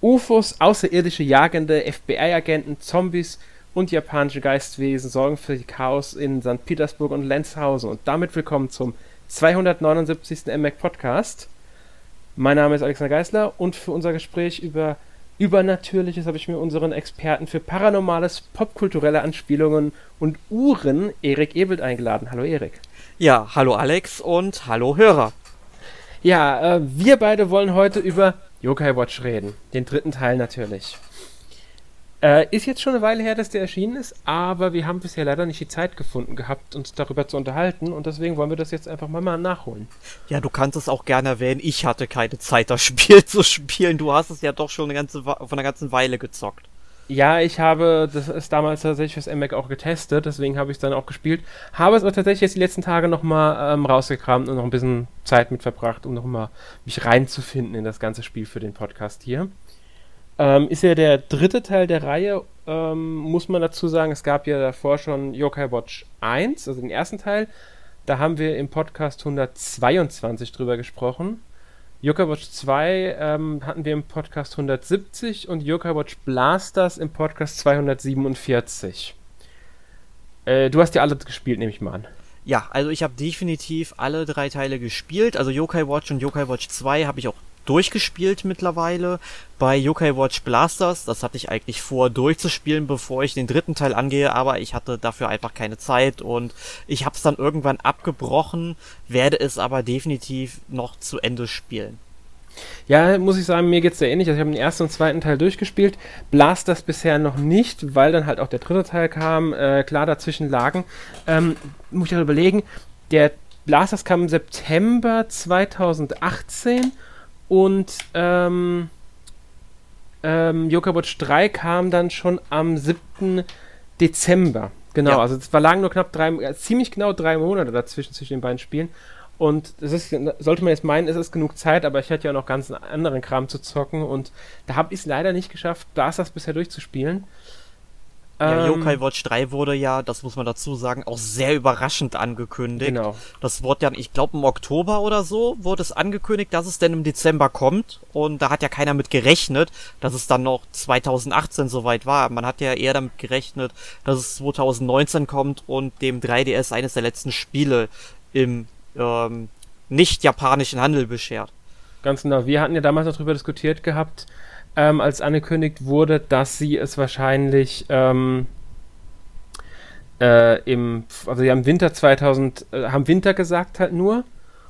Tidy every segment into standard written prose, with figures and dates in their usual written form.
UFOs, außerirdische Jagende, FBI-Agenten, Zombies und japanische Geistwesen sorgen für Chaos in St. Petersburg und Lenzhausen. Und damit willkommen zum 279. MMAC Podcast. Mein Name ist Alexander Geisler und für unser Gespräch über Übernatürliches habe ich mir unseren Experten für Paranormales, popkulturelle Anspielungen und Uhren, Erik Ebelt, eingeladen. Hallo Erik. Ja, hallo Alex und hallo Hörer. Ja, wir beide wollen heute über Yo-Kai Watch reden, den dritten Teil natürlich. Ist jetzt schon eine Weile her, dass der erschienen ist, aber wir haben bisher leider nicht die Zeit gefunden gehabt, uns darüber zu unterhalten und deswegen wollen wir das jetzt einfach mal nachholen. Ja, du kannst es auch gerne erwähnen, ich hatte keine Zeit, das Spiel zu spielen, du hast es ja doch schon von einer ganzen Weile gezockt. Ja, ich habe das damals tatsächlich fürs MMAC auch getestet, deswegen habe ich es dann auch gespielt, habe es aber tatsächlich jetzt die letzten Tage nochmal rausgekramt und noch ein bisschen Zeit mit verbracht, um nochmal mich reinzufinden in das ganze Spiel für den Podcast hier. Ist ja der dritte Teil der Reihe, muss man dazu sagen, es gab ja davor schon Yo-Kai Watch 1, also den ersten Teil, da haben wir im Podcast 122 drüber gesprochen. Yo-Kai Watch 2 hatten wir im Podcast 170 und Yo-Kai Watch Blasters im Podcast 247. Du hast ja alle gespielt, nehme ich mal an. Ja, also ich habe definitiv alle drei Teile gespielt. Also Yo-Kai Watch und Yo-Kai Watch 2 habe ich auch durchgespielt mittlerweile. Bei Yo-Kai Watch Blasters, das hatte ich eigentlich vor durchzuspielen, bevor ich den dritten Teil angehe, aber ich hatte dafür einfach keine Zeit und ich habe es dann irgendwann abgebrochen, werde es aber definitiv noch zu Ende spielen. Ja, muss ich sagen, mir geht's sehr ähnlich. Also ich habe den ersten und zweiten Teil durchgespielt, Blasters bisher noch nicht, weil dann halt auch der dritte Teil kam, klar dazwischen lagen. Muss ich halt überlegen, der Blasters kam im September 2018 und Yo-Kai Watch 3 kam dann schon am 7. Dezember. Genau, ja. Also es lagen nur ziemlich genau drei Monate dazwischen zwischen den beiden Spielen. Und es ist, sollte man jetzt meinen, es ist genug Zeit, aber ich hatte ja noch ganz anderen Kram zu zocken und da habe ich es leider nicht geschafft, Blasters bisher durchzuspielen. Ja, Yo-Kai Watch 3 wurde ja, das muss man dazu sagen, auch sehr überraschend angekündigt. Genau. Das wurde ja, ich glaube im Oktober oder so, wurde es angekündigt, dass es denn im Dezember kommt. Und da hat ja keiner mit gerechnet, dass es dann noch 2018 soweit war. Man hat ja eher damit gerechnet, dass es 2019 kommt und dem 3DS eines der letzten Spiele im nicht-japanischen Handel beschert. Ganz genau. Wir hatten ja damals noch darüber diskutiert gehabt, als angekündigt wurde, dass sie es wahrscheinlich haben Winter gesagt halt nur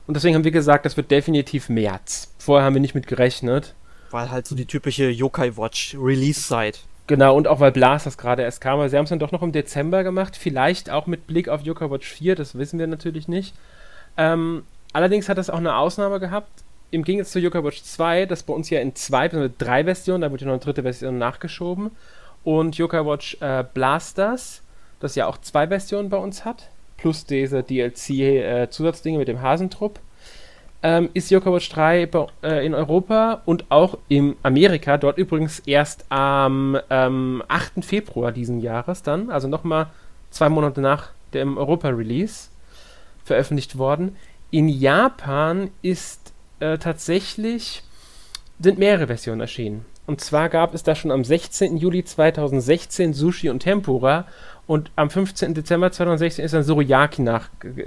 und deswegen haben wir gesagt, das wird definitiv März. Vorher haben wir nicht mit gerechnet. Weil halt so die typische Yo-Kai Watch Release-Zeit. Genau, und auch weil Blasters gerade erst kam, aber sie haben es dann doch noch im Dezember gemacht, vielleicht auch mit Blick auf Yo-Kai Watch 4, das wissen wir natürlich nicht. Allerdings hat das auch eine Ausnahme gehabt. Im Gegensatz zu Yo-Kai Watch 2, das bei uns ja in drei Versionen, da wird ja noch eine dritte Version nachgeschoben. Und Yo-Kai Watch Blasters, das ja auch zwei Versionen bei uns hat, plus diese DLC-Zusatzdinge mit dem Hasentrupp, ist Yo-Kai Watch 3 in Europa und auch in Amerika, dort übrigens erst am 8. Februar diesen Jahres dann, also nochmal 2 Monate nach dem Europa-Release, veröffentlicht worden. In Japan sind mehrere Versionen erschienen. Und zwar gab es da schon am 16. Juli 2016 Sushi und Tempura und am 15. Dezember 2016 ist dann Sukiyaki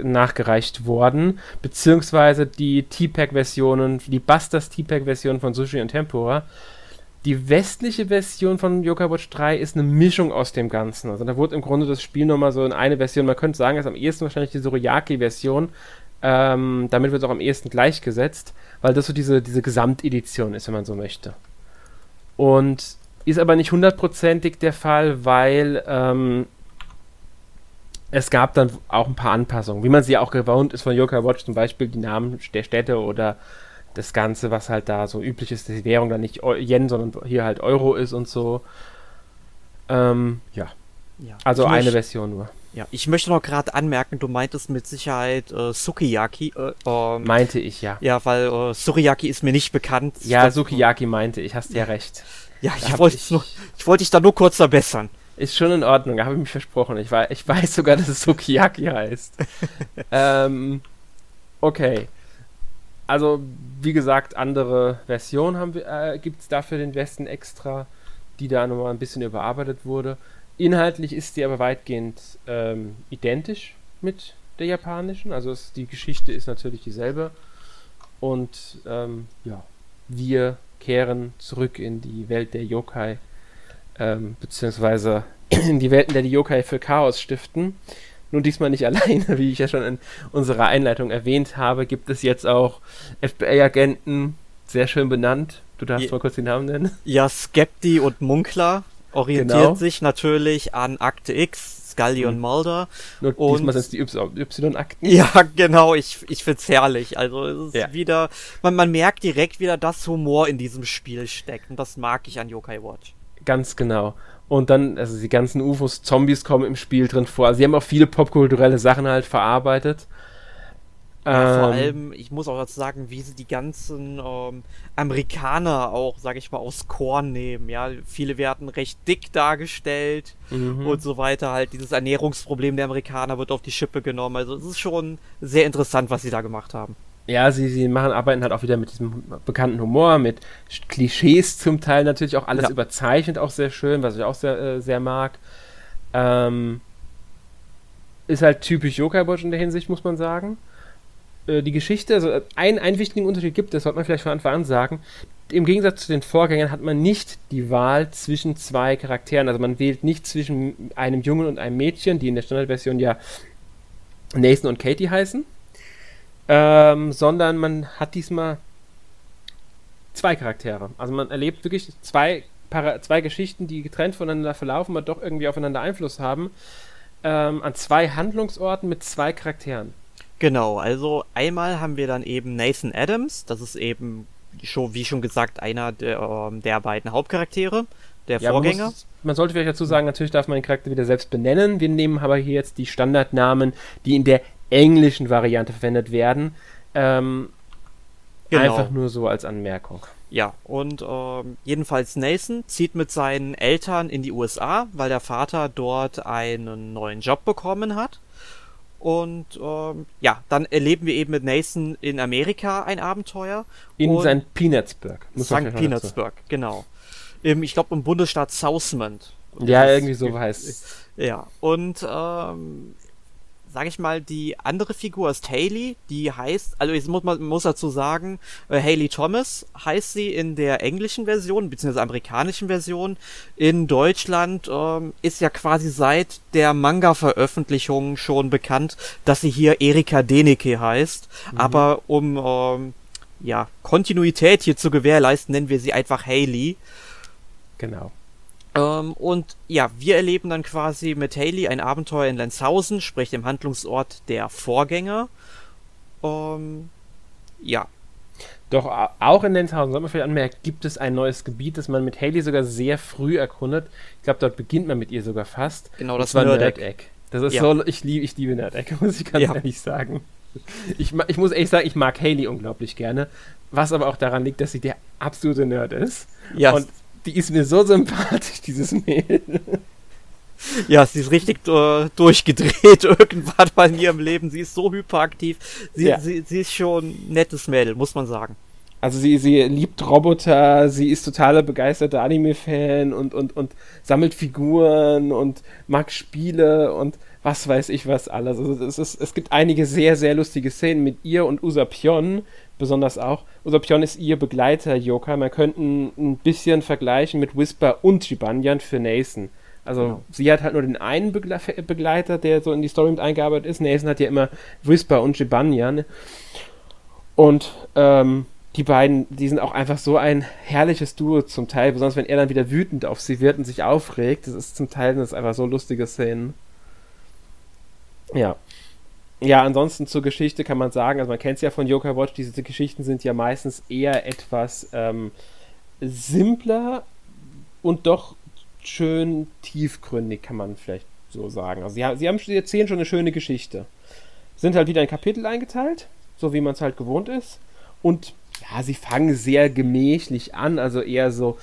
nachgereicht worden, beziehungsweise die T-Pack-Versionen, die Busters T-Pack-Version von Sushi und Tempura. Die westliche Version von Yo-Kai Watch 3 ist eine Mischung aus dem Ganzen. Also da wurde im Grunde das Spiel nochmal so in eine Version, man könnte sagen, es ist am ehesten wahrscheinlich die Sukiyaki-Version, damit wird es auch am ehesten gleichgesetzt, weil das so diese Gesamtedition ist, wenn man so möchte. Und ist aber nicht hundertprozentig der Fall, weil es gab dann auch ein paar Anpassungen, wie man sie auch gewohnt ist von Yo-Kai Watch, zum Beispiel die Namen der Städte oder das Ganze, was halt da so üblich ist, dass die Währung dann nicht Yen, sondern hier halt Euro ist und so. Ja. Also eine Version nur. Ja, ich möchte noch gerade anmerken, du meintest mit Sicherheit Sukiyaki. Meinte ich, ja. Ja, weil Sukiyaki ist mir nicht bekannt. Ja, Sukiyaki meinte ich, hast ja recht. Ja, ich wollte dich da nur kurz verbessern. Ist schon in Ordnung, habe ich mich versprochen. Ich weiß sogar, dass es Sukiyaki heißt. Okay. Also wie gesagt, andere Versionen gibt es dafür den Westen extra, die da nochmal ein bisschen überarbeitet wurde. Inhaltlich ist die aber weitgehend identisch mit der japanischen, also die Geschichte ist natürlich dieselbe. Und wir kehren zurück in die Welt der Yokai, beziehungsweise in die Welten, der die Yokai für Chaos stiften. Nun diesmal nicht alleine, wie ich ja schon in unserer Einleitung erwähnt habe, gibt es jetzt auch FBI-Agenten, sehr schön benannt. Du darfst mal kurz die Namen nennen. Ja, Skeptie und Munkler orientiert sich natürlich an Akte X, Scully und Mulder. Nur und diesmal sind es die Y-Akten. Ja, genau, ich find's herrlich. Also es ist wieder, man merkt direkt wieder, dass Humor in diesem Spiel steckt. Und das mag ich an Yo-Kai Watch. Ganz genau. Und dann, also die ganzen UFOs, Zombies kommen im Spiel drin vor. Also sie haben auch viele popkulturelle Sachen halt verarbeitet. Ja, vor allem, ich muss auch dazu sagen, wie sie die ganzen Amerikaner auch, sag ich mal, aufs Korn nehmen, ja. Viele werden recht dick dargestellt und so weiter. Halt dieses Ernährungsproblem der Amerikaner wird auf die Schippe genommen. Also es ist schon sehr interessant, was sie da gemacht haben. Ja, sie arbeiten halt auch wieder mit diesem bekannten Humor, mit Klischees zum Teil natürlich auch, alles überzeichnet, auch sehr schön, was ich auch sehr, sehr mag. Ist halt typisch Yo-Kai Watch in der Hinsicht, muss man sagen. Die Geschichte, also einen wichtigen Unterschied gibt es, sollte man vielleicht von Anfang an sagen, im Gegensatz zu den Vorgängern hat man nicht die Wahl zwischen zwei Charakteren, also man wählt nicht zwischen einem Jungen und einem Mädchen, die in der Standardversion ja Nathan und Katie heißen, sondern man hat diesmal zwei Charaktere, also man erlebt wirklich zwei Geschichten, die getrennt voneinander verlaufen, aber doch irgendwie aufeinander Einfluss haben, an zwei Handlungsorten mit zwei Charakteren. Genau, also einmal haben wir dann eben Nathan Adams, das ist eben, schon, wie schon gesagt, einer der beiden Hauptcharaktere, der Vorgänger. Man sollte vielleicht dazu sagen, natürlich darf man den Charakter wieder selbst benennen, wir nehmen aber hier jetzt die Standardnamen, die in der englischen Variante verwendet werden, einfach nur so als Anmerkung. Ja, und jedenfalls Nathan zieht mit seinen Eltern in die USA, weil der Vater dort einen neuen Job bekommen hat. Und dann erleben wir eben mit Nathan in Amerika ein Abenteuer. In St. Peanutsburg. St. Peanutsburg, genau. Ich glaube im Bundesstaat Sausman. Ja, irgendwie so heißt es. Ja, und sag ich mal, die andere Figur ist Hayley, die heißt, also ich muss dazu sagen, Hayley Thomas heißt sie in der englischen Version, beziehungsweise amerikanischen Version. In Deutschland ist ja quasi seit der Manga-Veröffentlichung schon bekannt, dass sie hier Erika Deneke heißt. Mhm. Aber um Kontinuität hier zu gewährleisten, nennen wir sie einfach Hayley. Genau. Wir erleben dann quasi mit Hayley ein Abenteuer in Lenzhausen, sprich dem Handlungsort der Vorgänger. Doch auch in Lenzhausen, soll man vielleicht anmerken, gibt es ein neues Gebiet, das man mit Hayley sogar sehr früh erkundet. Ich glaube, dort beginnt man mit ihr sogar fast. Genau, das war Nerd Egg. Das ist so, ich liebe Nerd Egg, muss ich ganz ehrlich sagen. Ich muss ehrlich sagen, ich mag Hayley unglaublich gerne, was aber auch daran liegt, dass sie der absolute Nerd ist. Ja. Und die ist mir so sympathisch, dieses Mädel. Ja, sie ist richtig durchgedreht irgendwann mal in ihrem Leben. Sie ist so hyperaktiv. Sie ist schon ein nettes Mädel, muss man sagen. Also sie liebt Roboter, sie ist totaler begeisterter Anime-Fan und sammelt Figuren und mag Spiele und was weiß ich was alles. Also es gibt einige sehr, sehr lustige Szenen mit ihr und Usapyon, besonders auch. Usapyon ist ihr Begleiter, Yokai. Man könnte ein bisschen vergleichen mit Whisper und Jibanyan für Nathan. Also sie hat halt nur den einen Begleiter, der so in die Story mit eingearbeitet ist. Nathan hat ja immer Whisper und Jibanyan. Und die beiden, die sind auch einfach so ein herrliches Duo zum Teil, besonders wenn er dann wieder wütend auf sie wird und sich aufregt. Das ist zum Teil einfach so lustige Szenen. Ja. Ja, ansonsten zur Geschichte kann man sagen, also man kennt es ja von Yo-Kai Watch, diese Geschichten sind ja meistens eher etwas simpler und doch schön tiefgründig, kann man vielleicht so sagen. Also sie erzählen schon eine schöne Geschichte. Sind halt wieder in Kapitel eingeteilt, so wie man es halt gewohnt ist. Und ja, sie fangen sehr gemächlich an, also eher so,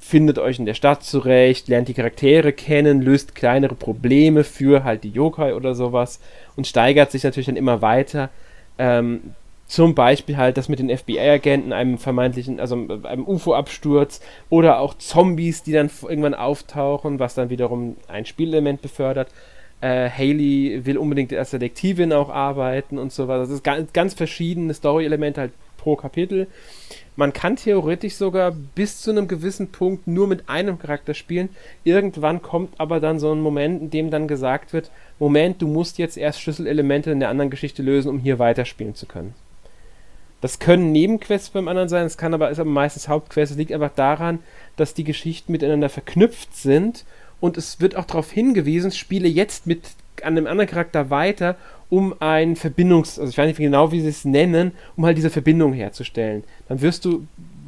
findet euch in der Stadt zurecht, lernt die Charaktere kennen, löst kleinere Probleme für halt die Yokai oder sowas und steigert sich natürlich dann immer weiter. Zum Beispiel halt das mit den FBI-Agenten, einem vermeintlichen, also einem UFO-Absturz oder auch Zombies, die dann irgendwann auftauchen, was dann wiederum ein Spielelement befördert. Hayley will unbedingt als Detektivin auch arbeiten und so was. Das ist ganz verschiedene Story-Elemente halt pro Kapitel. Man kann theoretisch sogar bis zu einem gewissen Punkt nur mit einem Charakter spielen. Irgendwann kommt aber dann so ein Moment, in dem dann gesagt wird, Moment, du musst jetzt erst Schlüsselelemente in der anderen Geschichte lösen, um hier weiterspielen zu können. Das können Nebenquests beim anderen sein, das kann aber, ist aber meistens Hauptquests. Das liegt einfach daran, dass die Geschichten miteinander verknüpft sind und es wird auch darauf hingewiesen, spiele jetzt mit an einem anderen Charakter weiter, um ein Verbindungs-, also ich weiß nicht genau, wie sie es nennen, um halt diese Verbindung herzustellen. Dann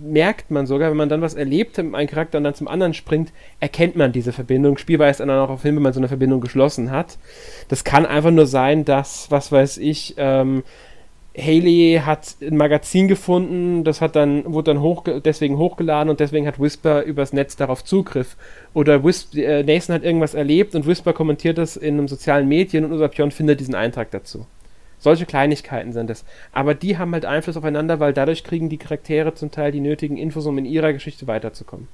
merkt man sogar, wenn man dann was erlebt hat mit einem Charakter und dann zum anderen springt, erkennt man diese Verbindung. Spielbar ist dann auch auf hin, wenn man so eine Verbindung geschlossen hat. Das kann einfach nur sein, dass, was weiß ich, Hayley hat ein Magazin gefunden, das wurde dann deswegen hochgeladen und deswegen hat Whisper übers Netz darauf Zugriff. Oder Nathan hat irgendwas erlebt und Whisper kommentiert das in einem sozialen Medien und Usapyon findet diesen Eintrag dazu. Solche Kleinigkeiten sind es. Aber die haben halt Einfluss aufeinander, weil dadurch kriegen die Charaktere zum Teil die nötigen Infos, um in ihrer Geschichte weiterzukommen.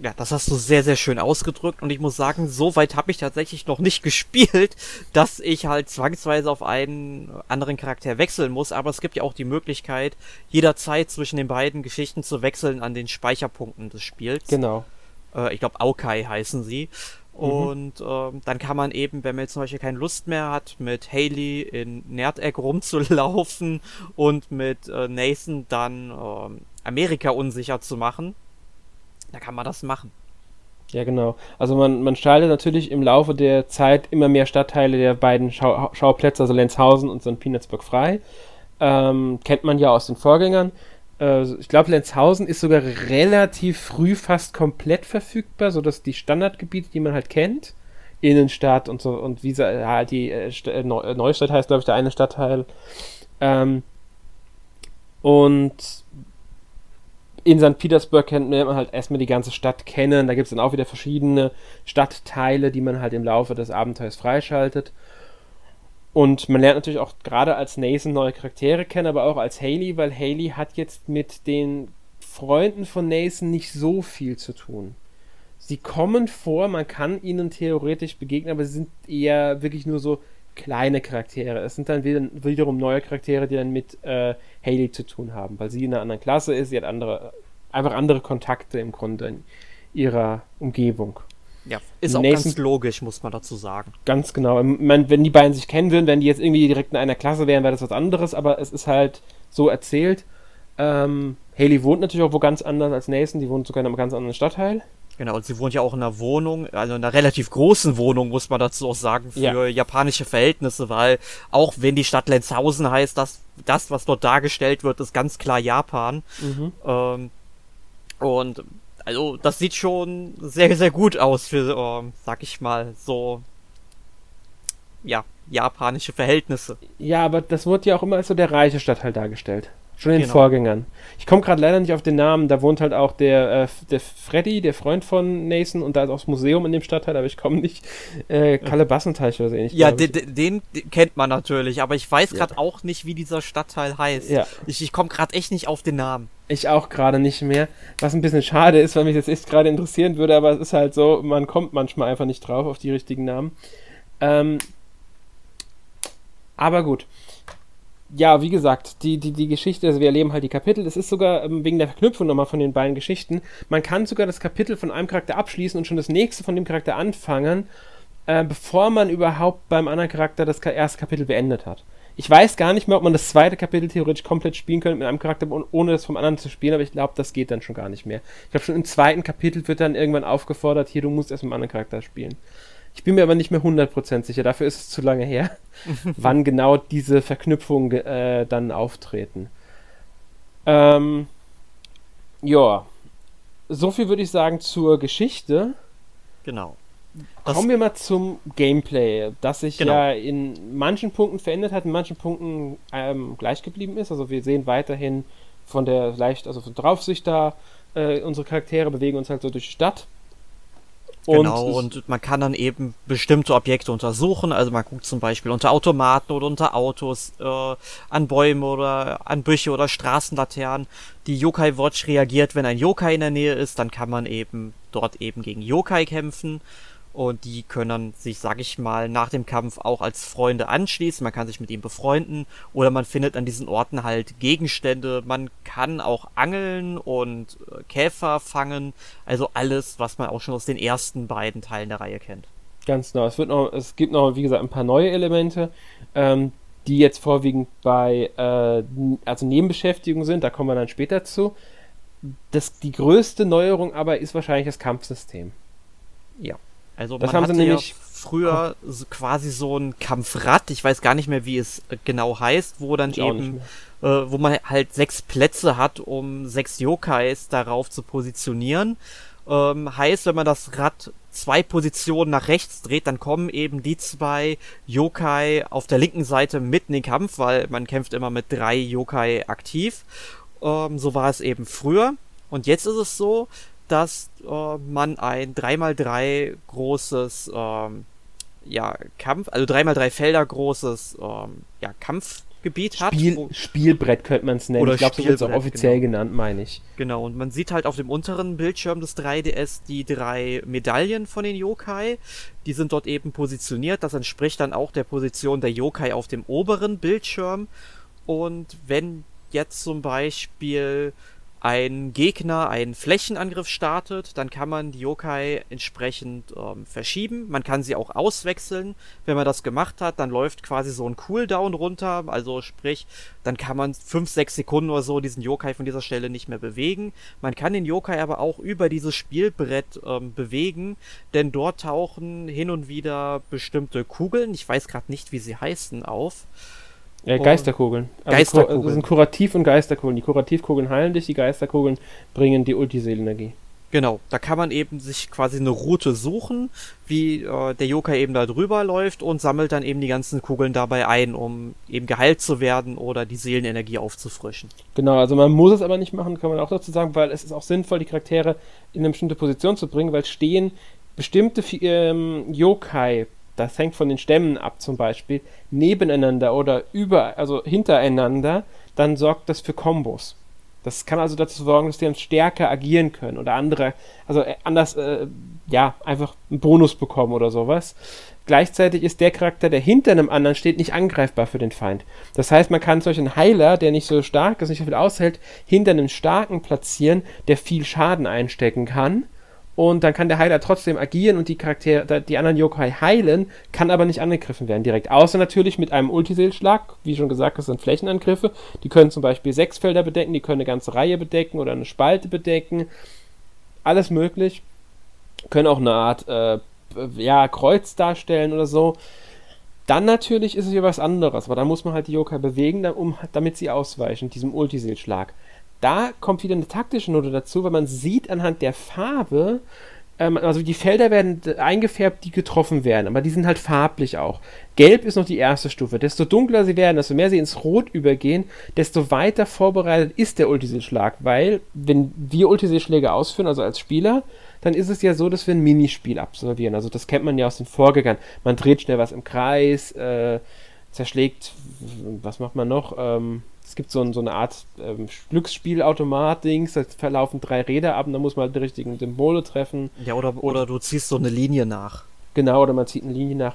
Ja, das hast du sehr, sehr schön ausgedrückt und ich muss sagen, so weit habe ich tatsächlich noch nicht gespielt, dass ich halt zwangsweise auf einen anderen Charakter wechseln muss, aber es gibt ja auch die Möglichkeit, jederzeit zwischen den beiden Geschichten zu wechseln an den Speicherpunkten des Spiels. Genau. Ich glaube, Yo-Kai heißen sie. Und dann kann man eben, wenn man jetzt zum Beispiel keine Lust mehr hat, mit Hayley in Nerd Egg rumzulaufen und mit Nathan dann Amerika unsicher zu machen. Da kann man das machen. Ja, genau. Also man schaltet natürlich im Laufe der Zeit immer mehr Stadtteile der beiden Schauplätze, also Lenzhausen und St. Peanutsburg frei. Kennt man ja aus den Vorgängern. Ich glaube, Lenzhausen ist sogar relativ früh fast komplett verfügbar, sodass die Standardgebiete, die man halt kennt, Innenstadt und so, und wie die Neustadt heißt, glaube ich, der eine Stadtteil. Und in St. Petersburg kennt man halt erstmal die ganze Stadt kennen. Da gibt es dann auch wieder verschiedene Stadtteile, die man halt im Laufe des Abenteuers freischaltet. Und man lernt natürlich auch gerade als Nathan neue Charaktere kennen, aber auch als Hayley, weil Hayley hat jetzt mit den Freunden von Nathan nicht so viel zu tun. Sie kommen vor, man kann ihnen theoretisch begegnen, aber sie sind eher wirklich nur so kleine Charaktere. Es sind dann wiederum neue Charaktere, die dann mit Hayley zu tun haben, weil sie in einer anderen Klasse ist, sie hat einfach andere Kontakte im Grunde in ihrer Umgebung. Ja, ist auch ganz logisch, muss man dazu sagen. Ganz genau. Wenn die beiden sich kennen würden, wenn die jetzt irgendwie direkt in einer Klasse wären, wäre das was anderes, aber es ist halt so erzählt. Hayley wohnt natürlich auch wo ganz anders als Nathan, die wohnt sogar in einem ganz anderen Stadtteil. Genau, und sie wohnt ja auch in einer Wohnung, also in einer relativ großen Wohnung, muss man dazu auch sagen, für japanische Verhältnisse, weil auch wenn die Stadt Lenzhausen heißt, das was dort dargestellt wird, ist ganz klar Japan. Und also das sieht schon sehr, sehr gut aus für, sag ich mal, so japanische Verhältnisse. Ja, aber das wurde ja auch immer als so der reiche Stadtteil dargestellt. Schon in den Vorgängern. Ich komme gerade leider nicht auf den Namen, da wohnt halt auch der Freddy, der Freund von Nathan, und da ist auch das Museum in dem Stadtteil, aber ich komme nicht, Kalebassenteich oder so ähnlich. Ja, den kennt man natürlich, aber ich weiß gerade auch nicht, wie dieser Stadtteil heißt. Ja. Ich komme gerade echt nicht auf den Namen. Ich auch gerade nicht mehr, was ein bisschen schade ist, weil mich das echt gerade interessieren würde, aber es ist halt so, man kommt manchmal einfach nicht drauf auf die richtigen Namen. Aber gut. Ja, wie gesagt, die Geschichte, also wir erleben halt die Kapitel, es ist sogar wegen der Verknüpfung nochmal von den beiden Geschichten, man kann sogar das Kapitel von einem Charakter abschließen und schon das nächste von dem Charakter anfangen, bevor man überhaupt beim anderen Charakter das erste Kapitel beendet hat. Ich weiß gar nicht mehr, ob man das zweite Kapitel theoretisch komplett spielen könnte mit einem Charakter, ohne das vom anderen zu spielen, aber ich glaube, das geht dann schon gar nicht mehr. Ich glaube, schon im zweiten Kapitel wird dann irgendwann aufgefordert, hier, du musst erst mit einem anderen Charakter spielen. Ich bin mir aber nicht mehr 100% sicher, dafür ist es zu lange her, wann genau diese Verknüpfungen dann auftreten. Ja, so viel würde ich sagen zur Geschichte. Genau. Kommen wir mal zum Gameplay, das sich ja in manchen Punkten verändert hat, in manchen Punkten gleich geblieben ist. Also wir sehen weiterhin von Draufsicht da, unsere Charaktere bewegen uns halt so durch die Stadt. Genau, und man kann dann eben bestimmte Objekte untersuchen, also man guckt zum Beispiel unter Automaten oder unter Autos, an Bäumen oder an Büsche oder Straßenlaternen. Die Yo-Kai Watch reagiert, wenn ein Yo-Kai in der Nähe ist, dann kann man eben dort eben gegen Yo-Kai kämpfen. Und die können dann sich, sag ich mal, nach dem Kampf auch als Freunde anschließen. Man kann sich mit ihm befreunden oder man findet an diesen Orten halt Gegenstände. Man kann auch angeln und Käfer fangen. Also alles, was man auch schon aus den ersten beiden Teilen der Reihe kennt. Ganz genau. Es gibt noch, wie gesagt, ein paar neue Elemente, die jetzt vorwiegend bei also Nebenbeschäftigung sind. Da kommen wir dann später zu. Die größte Neuerung aber ist wahrscheinlich das Kampfsystem. Ja. Also das man haben sie hatte nämlich ja früher quasi so ein Kampfrad, ich weiß gar nicht mehr, wie es genau heißt, wo dann eben, wo man halt 6 Plätze hat, um 6 Yokais darauf zu positionieren. Heißt, wenn man das Rad 2 Positionen nach rechts dreht, dann kommen eben die 2 Yokai auf der linken Seite mit in den Kampf, weil man kämpft immer mit 3 Yokai aktiv. So war es eben früher. Und jetzt ist es so, dass man ein 3x3 großes Kampf, also 3x3 Felder großes Kampfgebiet hat. Spielbrett könnte man es nennen. Oder ich glaube, so wird es auch offiziell genannt, meine ich. Genau, und man sieht halt auf dem unteren Bildschirm des 3DS die 3 Medaillen von den Yokai. Die sind dort eben positioniert. Das entspricht dann auch der Position der Yokai auf dem oberen Bildschirm. Und wenn jetzt zum Beispiel ein Gegner einen Flächenangriff startet, dann kann man die Yokai entsprechend verschieben. Man kann sie auch auswechseln. Wenn man das gemacht hat, dann läuft quasi so ein Cooldown runter. Also sprich, dann kann man 5-6 Sekunden oder so diesen Yokai von dieser Stelle nicht mehr bewegen. Man kann den Yokai aber auch über dieses Spielbrett bewegen, denn dort tauchen hin und wieder bestimmte Kugeln, ich weiß gerade nicht, wie sie heißen, auf. Geisterkugeln. Also Geisterkugeln. Das sind Kurativ- und Geisterkugeln. Die Kurativkugeln heilen dich, die Geisterkugeln bringen die Ultiseelenergie. Genau, da kann man eben sich quasi eine Route suchen, wie der Yokai eben da drüber läuft und sammelt dann eben die ganzen Kugeln dabei ein, um eben geheilt zu werden oder die Seelenenergie aufzufrischen. Genau, also man muss es aber nicht machen, kann man auch dazu sagen, weil es ist auch sinnvoll, die Charaktere in eine bestimmte Position zu bringen, weil stehen bestimmte Yokai, das hängt von den Stämmen ab zum Beispiel, nebeneinander oder hintereinander, dann sorgt das für Kombos. Das kann also dazu sorgen, dass die dann stärker agieren können oder einfach einen Bonus bekommen oder sowas. Gleichzeitig ist der Charakter, der hinter einem anderen steht, nicht angreifbar für den Feind. Das heißt, man kann solch einen Heiler, der nicht so stark ist, nicht so viel aushält, hinter einem Starken platzieren, der viel Schaden einstecken kann. Und dann kann der Heiler trotzdem agieren und die anderen Yokai heilen, kann aber nicht angegriffen werden direkt. Außer natürlich mit einem Ultiseelschlag, wie schon gesagt, das sind Flächenangriffe. Die können zum Beispiel 6 Felder bedecken, die können eine ganze Reihe bedecken oder eine Spalte bedecken. Alles möglich. Können auch eine Art Kreuz darstellen oder so. Dann natürlich ist es wieder was anderes, aber da muss man halt die Yokai bewegen, damit sie ausweichen, diesem Ultiseelschlag. Da kommt wieder eine taktische Note dazu, weil man sieht anhand der Farbe, also die Felder werden eingefärbt, die getroffen werden, aber die sind halt farblich auch. Gelb ist noch die erste Stufe. Desto dunkler sie werden, desto mehr sie ins Rot übergehen, desto weiter vorbereitet ist der Ultiseelschlag, weil wenn wir Ultiseelschläge ausführen, also als Spieler, dann ist es ja so, dass wir ein Minispiel absolvieren. Also das kennt man ja aus den Vorgängern. Man dreht schnell was im Kreis, zerschlägt, was macht man noch, es gibt so eine Art Glücksspielautomat-Dings, da verlaufen 3 Räder ab und da muss man halt die richtigen Symbole treffen. Ja, oder du ziehst so eine Linie nach. Genau, oder man zieht eine Linie nach.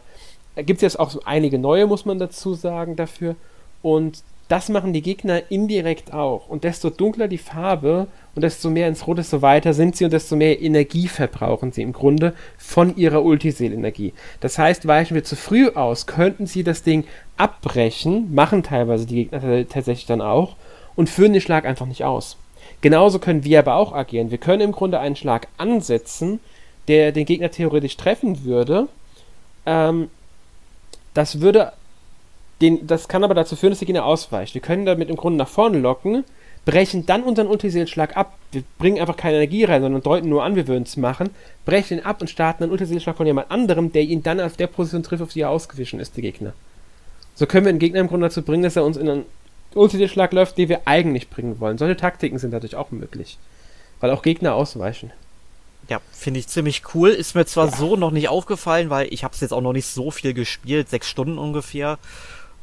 Da gibt es jetzt auch so einige neue, muss man dazu sagen, dafür. Und das machen die Gegner indirekt auch. Und desto dunkler die Farbe und desto mehr ins Rot, desto weiter sind sie und desto mehr Energie verbrauchen sie im Grunde von ihrer Ultiseelenergie. Das heißt, weichen wir zu früh aus, könnten sie das Ding abbrechen, machen teilweise die Gegner tatsächlich dann auch und führen den Schlag einfach nicht aus. Genauso können wir aber auch agieren. Wir können im Grunde einen Schlag ansetzen, der den Gegner theoretisch treffen würde. Das kann aber dazu führen, dass der Gegner ausweicht. Wir können damit im Grunde nach vorne locken, brechen dann unseren Ultiseelschlag ab. Wir bringen einfach keine Energie rein, sondern deuten nur an, wir würden es machen, brechen ihn ab und starten einen Ultiseelschlag von jemand anderem, der ihn dann auf der Position trifft, auf die er ausgewichen ist, der Gegner. So können wir den Gegner im Grunde dazu bringen, dass er uns in einen Ultiseelschlag läuft, den wir eigentlich bringen wollen. Solche Taktiken sind dadurch auch möglich, weil auch Gegner ausweichen. Ja, finde ich ziemlich cool. Ist mir zwar so noch nicht aufgefallen, weil ich habe es jetzt auch noch nicht so viel gespielt, 6 Stunden ungefähr.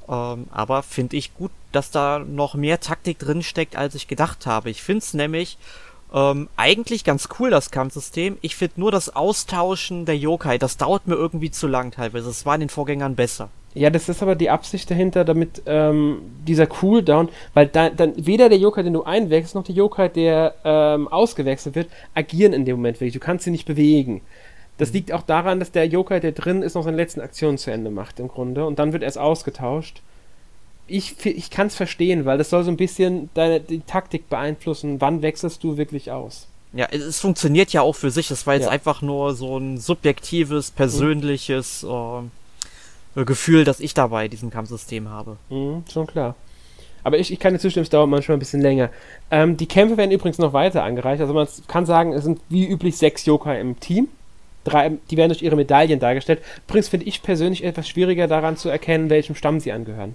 Aber finde ich gut, dass da noch mehr Taktik drin steckt, als ich gedacht habe. Ich finde es nämlich eigentlich ganz cool, das Kampfsystem. Ich finde nur das Austauschen der Yokai, das dauert mir irgendwie zu lang teilweise. Das war in den Vorgängern besser. Ja, das ist aber die Absicht dahinter, damit dieser Cooldown, weil dann weder der Yokai, den du einwechselst, noch der Yokai, der ausgewechselt wird, agieren in dem Moment wirklich. Du kannst sie nicht bewegen. Das liegt auch daran, dass der Yokai, der drin ist, noch seine letzten Aktionen zu Ende macht im Grunde und dann wird erst ausgetauscht. Ich kann es verstehen, weil das soll so ein bisschen die Taktik beeinflussen. Wann wechselst du wirklich aus? Ja, es funktioniert ja auch für sich. Es war jetzt einfach nur so ein subjektives, persönliches Gefühl, das ich dabei diesem Kampfsystem habe. Mhm, schon klar. Aber ich kann dir zustimmen, es dauert manchmal ein bisschen länger. Die Kämpfe werden übrigens noch weiter angereicht. Also man kann sagen, es sind wie üblich 6 Yokai im Team. 3, die werden durch ihre Medaillen dargestellt. Übrigens finde ich persönlich etwas schwieriger daran zu erkennen, welchem Stamm sie angehören.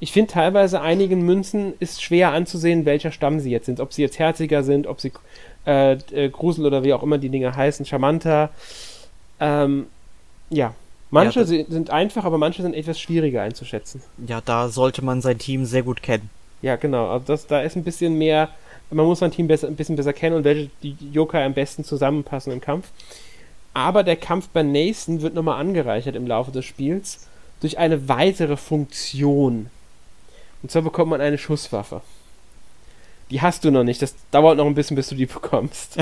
Ich finde teilweise einigen Münzen ist schwer anzusehen, welcher Stamm sie jetzt sind. Ob sie jetzt herziger sind, ob sie Grusel oder wie auch immer die Dinger heißen, charmanter. Manche sind einfach, aber manche sind etwas schwieriger einzuschätzen. Ja, da sollte man sein Team sehr gut kennen. Ja, genau. Also da ist ein bisschen mehr, man muss sein Team ein bisschen besser kennen und welche die Yokai am besten zusammenpassen im Kampf. Aber der Kampf bei Nathan wird nochmal angereichert im Laufe des Spiels durch eine weitere Funktion. Und zwar bekommt man eine Schusswaffe. Die hast du noch nicht, das dauert noch ein bisschen, bis du die bekommst.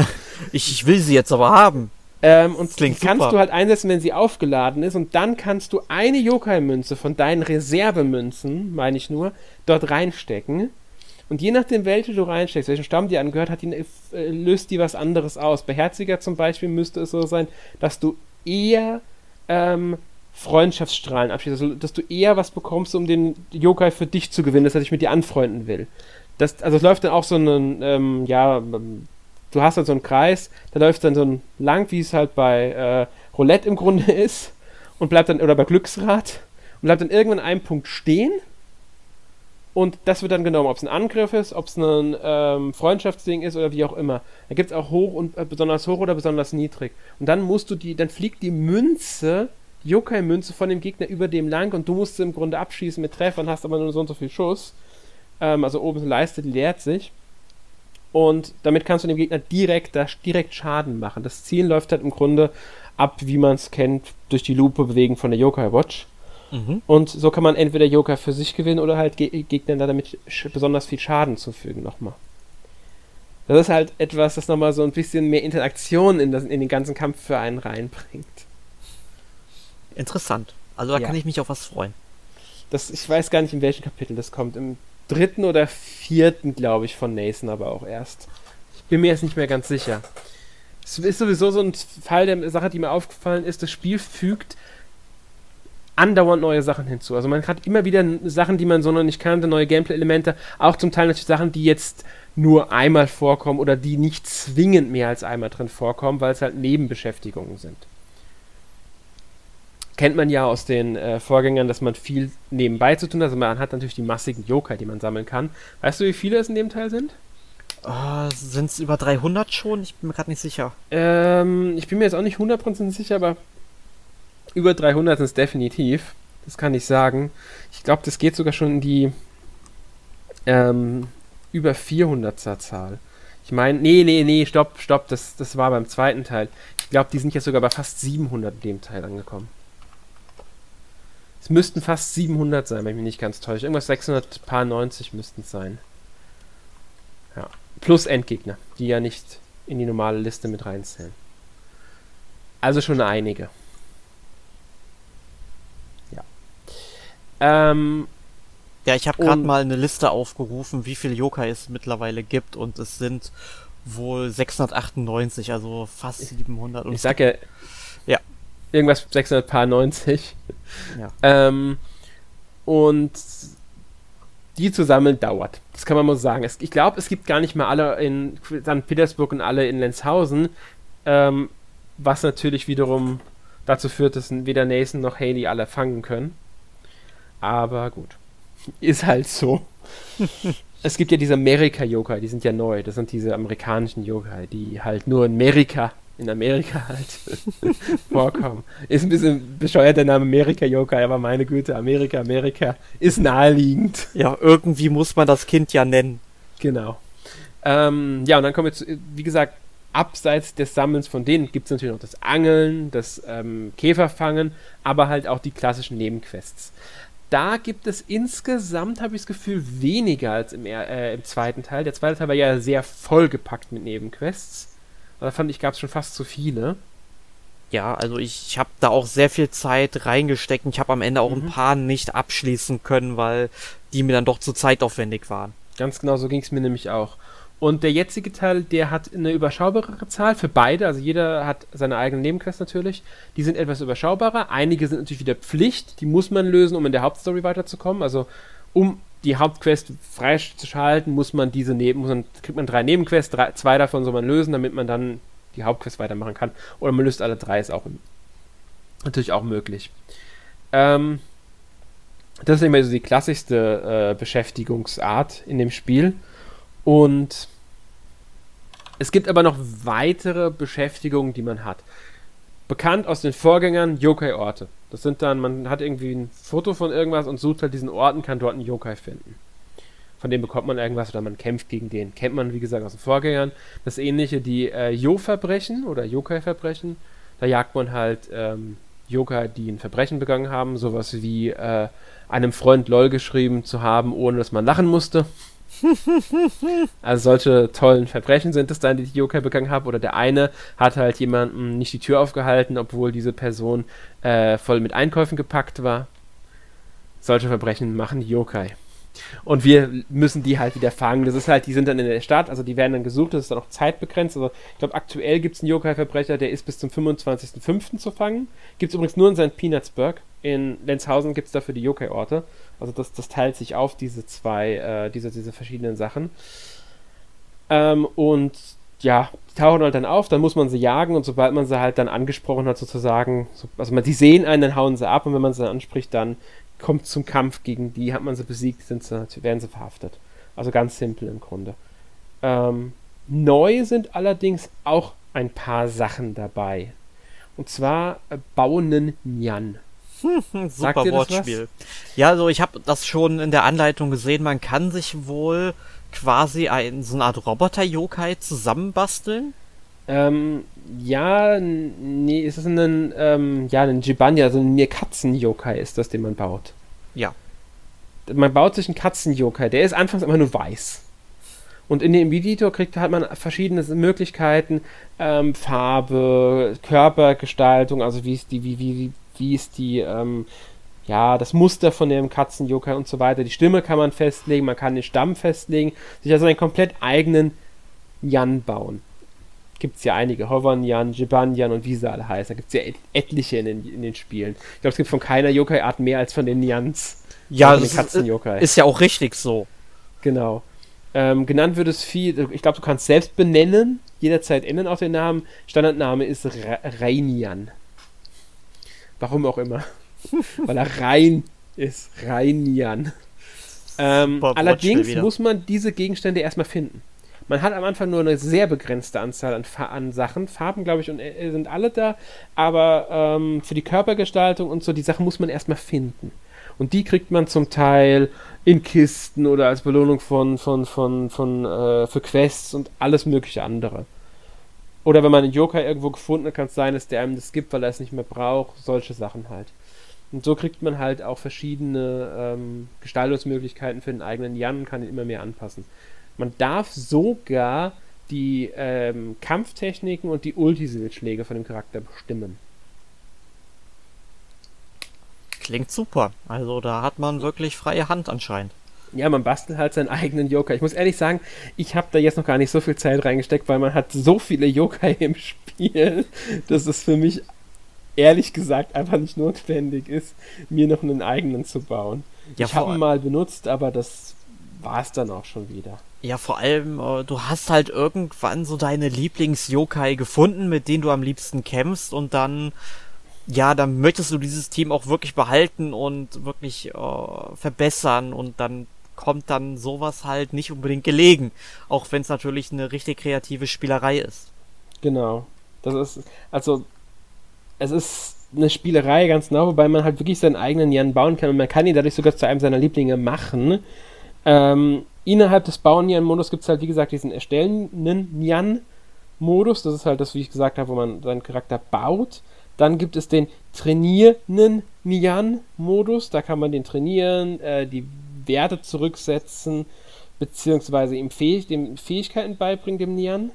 Ich will sie jetzt aber haben. Und die kannst du halt einsetzen, wenn sie aufgeladen ist und dann kannst du eine Yokai-Münze von deinen Reservemünzen, meine ich nur, dort reinstecken und je nachdem, welche du reinsteckst, welchen Stamm dir angehört hat, löst die was anderes aus. Bei Herziger zum Beispiel müsste es so sein, dass du eher Freundschaftsstrahlen abschließt, also dass du eher was bekommst, um den Yokai für dich zu gewinnen, dass er dich mit dir anfreunden will. Also es läuft dann auch so ein du hast halt so einen Kreis, da läuft dann so ein lang, wie es halt bei Roulette im Grunde ist, und bleibt dann, oder bei Glücksrad, und bleibt dann irgendwann an einem Punkt stehen, und das wird dann genommen, ob es ein Angriff ist, ob es ein Freundschaftsding ist, oder wie auch immer. Da gibt es auch hoch und besonders hoch oder besonders niedrig. Und dann dann fliegt die Münze, die Yokai-Münze von dem Gegner über dem lang, und du musst sie im Grunde abschießen mit Treffern, hast aber nur so und so viel Schuss. Also oben eine Leiste, die leert sich. Und damit kannst du dem Gegner direkt Schaden machen. Das Ziel läuft halt im Grunde ab, wie man es kennt, durch die Lupe bewegen von der Yo-Kai Watch. Mhm. Und so kann man entweder Yo-Kai für sich gewinnen oder halt Gegnern damit besonders viel Schaden zufügen nochmal. Das ist halt etwas, das nochmal so ein bisschen mehr Interaktion in den ganzen Kampf für einen reinbringt. Interessant. Also da kann ich mich auf was freuen. Ich weiß gar nicht, in welchem Kapitel das kommt. Im 3. oder 4, glaube ich, von Nathan aber auch erst. Ich bin mir jetzt nicht mehr ganz sicher. Es ist sowieso so ein Fall der Sache, die mir aufgefallen ist, das Spiel fügt andauernd neue Sachen hinzu. Also man hat immer wieder Sachen, die man so noch nicht kannte, neue Gameplay-Elemente, auch zum Teil natürlich Sachen, die jetzt nur einmal vorkommen oder die nicht zwingend mehr als einmal drin vorkommen, weil es halt Nebenbeschäftigungen sind. Kennt man ja aus den Vorgängern, dass man viel nebenbei zu tun hat. Also man hat natürlich die massigen Yokai, die man sammeln kann. Weißt du, wie viele es in dem Teil sind? Sind es über 300 schon? Ich bin mir gerade nicht sicher. Ich bin mir jetzt auch nicht 100% sicher, aber über 300 sind es definitiv. Das kann ich sagen. Ich glaube, das geht sogar schon in die über 400er Zahl. Ich meine, stopp. Das war beim zweiten Teil. Ich glaube, die sind jetzt sogar bei fast 700 in dem Teil angekommen. Es müssten fast 700 sein, wenn ich mich nicht ganz täusche. Irgendwas 690 müssten es sein. Ja. Plus Endgegner, die ja nicht in die normale Liste mit reinzählen. Also schon einige. Ja. Ich habe gerade mal eine Liste aufgerufen, wie viele Yokai es mittlerweile gibt. Und es sind wohl 698, also fast 700. Und ich sag ja... Ja. Irgendwas 690. Ja. Und die zu sammeln dauert. Das kann man mal sagen. Ich glaube, es gibt gar nicht mehr alle in St. Petersburg und alle in Lenzhausen, was natürlich wiederum dazu führt, dass weder Nathan noch Hayley alle fangen können. Aber gut. Ist halt so. Es gibt ja diese Amerika-Yokai, die sind ja neu. Das sind diese amerikanischen Yokai, die halt nur in Amerika in Amerika halt vorkommen. Ist ein bisschen bescheuert der Name Amerika-Yokai, aber meine Güte, Amerika ist naheliegend. Ja, irgendwie muss man das Kind ja nennen. Genau. Ja, und dann kommen wir zu, wie gesagt, abseits des Sammelns von denen gibt es natürlich noch das Angeln, das Käferfangen, aber halt auch die klassischen Nebenquests. Da gibt es insgesamt, habe ich das Gefühl, weniger als im zweiten Teil. Der zweite Teil war ja sehr vollgepackt mit Nebenquests. Da fand ich, gab es schon fast zu viele. Ja, also ich habe da auch sehr viel Zeit reingesteckt. Ich habe am Ende auch ein paar nicht abschließen können, weil die mir dann doch zu zeitaufwendig waren. Ganz genau, so ging es mir nämlich auch. Und der jetzige Teil, der hat eine überschaubarere Zahl für beide. Also jeder hat seine eigenen Nebenquests natürlich. Die sind etwas überschaubarer. Einige sind natürlich wieder Pflicht. Die muss man lösen, um in der Hauptstory weiterzukommen. Also um die Hauptquest freizuschalten, kriegt man 3 Nebenquests. 2 davon soll man lösen, damit man dann die Hauptquest weitermachen kann. Oder man löst alle 3, ist auch natürlich auch möglich. Das ist immer so die klassischste Beschäftigungsart in dem Spiel. Und es gibt aber noch weitere Beschäftigungen, die man hat. Bekannt aus den Vorgängern Yokai-Orte. Das sind dann, man hat irgendwie ein Foto von irgendwas und sucht halt diesen Ort und kann dort einen Yokai finden. Von dem bekommt man irgendwas oder man kämpft gegen den. Kennt man, wie gesagt, aus den Vorgängern. Das ähnliche, die Yo-Verbrechen oder Yokai-Verbrechen. Da jagt man halt Yokai, die ein Verbrechen begangen haben. Sowas wie einem Freund LOL geschrieben zu haben, ohne dass man lachen musste. Also solche tollen Verbrechen sind es dann, die die Yokai begangen haben. Oder der eine hat halt jemandem nicht die Tür aufgehalten, obwohl diese Person voll mit Einkäufen gepackt war. Solche Verbrechen machen die Yokai. Und wir müssen die halt wieder fangen. Das ist halt, die sind dann in der Stadt, also die werden dann gesucht, das ist dann auch zeitbegrenzt. Also ich glaube, aktuell gibt es einen Yokai-Verbrecher, der ist bis zum 25.05. zu fangen. Gibt es übrigens nur in St. Peanutsburg. In Lenzhausen gibt es dafür die Yokai-Orte. Also das teilt sich auf, diese diese verschiedenen Sachen. Und ja, die tauchen halt dann auf, dann muss man sie jagen und sobald man sie halt dann angesprochen hat sozusagen, die sehen einen, dann hauen sie ab und wenn man sie dann anspricht, dann kommt zum Kampf gegen die, hat man sie besiegt, werden sie verhaftet. Also ganz simpel im Grunde. Neu sind allerdings auch ein paar Sachen dabei. Und zwar Baonen Nyan. Super Wortspiel. Ja, also ich habe das schon in der Anleitung gesehen, man kann sich wohl quasi so eine Art Roboter-Yokai zusammenbasteln. Es ist ein Jibanyan, also ein Katzen-Yokai ist das, den man baut. Ja. Man baut sich einen Katzen-Yokai, der ist anfangs immer nur weiß. Und in dem Editor hat man verschiedene Möglichkeiten, Farbe, Körpergestaltung, also das Muster von dem Katzen-Yokai und so weiter. Die Stimme kann man festlegen, man kann den Stamm festlegen, sich also einen komplett eigenen Nyan bauen. Gibt es ja einige, Hovan-Nyan, Jibanyan und wie sie alle heißen. Da gibt es ja etliche in den Spielen. Ich glaube, es gibt von keiner Yokai-Art mehr als von den Nyans. Ja, von den Katzen-Yokai. Ist ja auch richtig so. Genau. Genannt wird es viel, ich glaube, du kannst selbst benennen, jederzeit ändern auch den Namen. Standardname ist Reinyan. Warum auch immer. Weil er rein ist. Reinyan. Allerdings muss man diese Gegenstände erstmal finden. Man hat am Anfang nur eine sehr begrenzte Anzahl an Sachen. Farben, glaube ich, sind alle da. Aber für die Körpergestaltung und so, die Sachen muss man erstmal finden. Und die kriegt man zum Teil in Kisten oder als Belohnung für Quests und alles mögliche andere. Oder wenn man einen Yokai irgendwo gefunden hat, kann es sein, dass der einem das gibt, weil er es nicht mehr braucht. Solche Sachen halt. Und so kriegt man halt auch verschiedene Gestaltungsmöglichkeiten für den eigenen Nyan und kann ihn immer mehr anpassen. Man darf sogar die Kampftechniken und die Ultisilschläge von dem Charakter bestimmen. Klingt super. Also da hat man wirklich freie Hand anscheinend. Ja, man bastelt halt seinen eigenen Yokai. Ich muss ehrlich sagen, ich habe da jetzt noch gar nicht so viel Zeit reingesteckt, weil man hat so viele Yokai im Spiel, dass es für mich ehrlich gesagt einfach nicht notwendig ist, mir noch einen eigenen zu bauen. Ja, ich habe ihn mal benutzt, aber das war es dann auch schon wieder. Ja, vor allem, du hast halt irgendwann so deine Lieblings-Yokai gefunden, mit denen du am liebsten kämpfst und dann... Ja, dann möchtest du dieses Team auch wirklich behalten und wirklich verbessern und dann kommt dann sowas halt nicht unbedingt gelegen, auch wenn es natürlich eine richtig kreative Spielerei ist. Genau. Das ist, also, es ist eine Spielerei, ganz genau, wobei man halt wirklich seinen eigenen Jan bauen kann und man kann ihn dadurch sogar zu einem seiner Lieblinge machen. Innerhalb des Bauen-Jan-Modus gibt es halt, wie gesagt, diesen erstellenden Jan-Modus. Das ist halt das, wie ich gesagt habe, wo man seinen Charakter baut. Dann gibt es den trainierenden Jan-Modus. Da kann man den trainieren, die Werte zurücksetzen, beziehungsweise ihm Fähigkeiten beibringen, dem Nyan.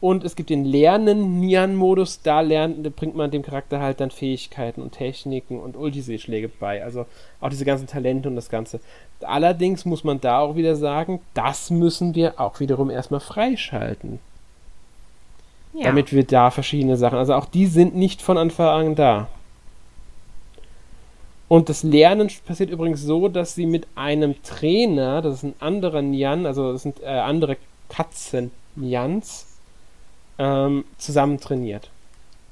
Und es gibt den lernenden Nyan-Modus, da bringt man dem Charakter halt dann Fähigkeiten und Techniken und Ultiseeschläge bei. Also auch diese ganzen Talente und das Ganze. Allerdings muss man da auch wieder sagen, das müssen wir auch wiederum erstmal freischalten. Ja. Damit wir da verschiedene Sachen, also auch die sind nicht von Anfang an da. Und das Lernen passiert übrigens so, dass sie mit einem Trainer, das ist ein anderer Nyan, also das sind andere Katzen-Nyans, zusammen trainiert.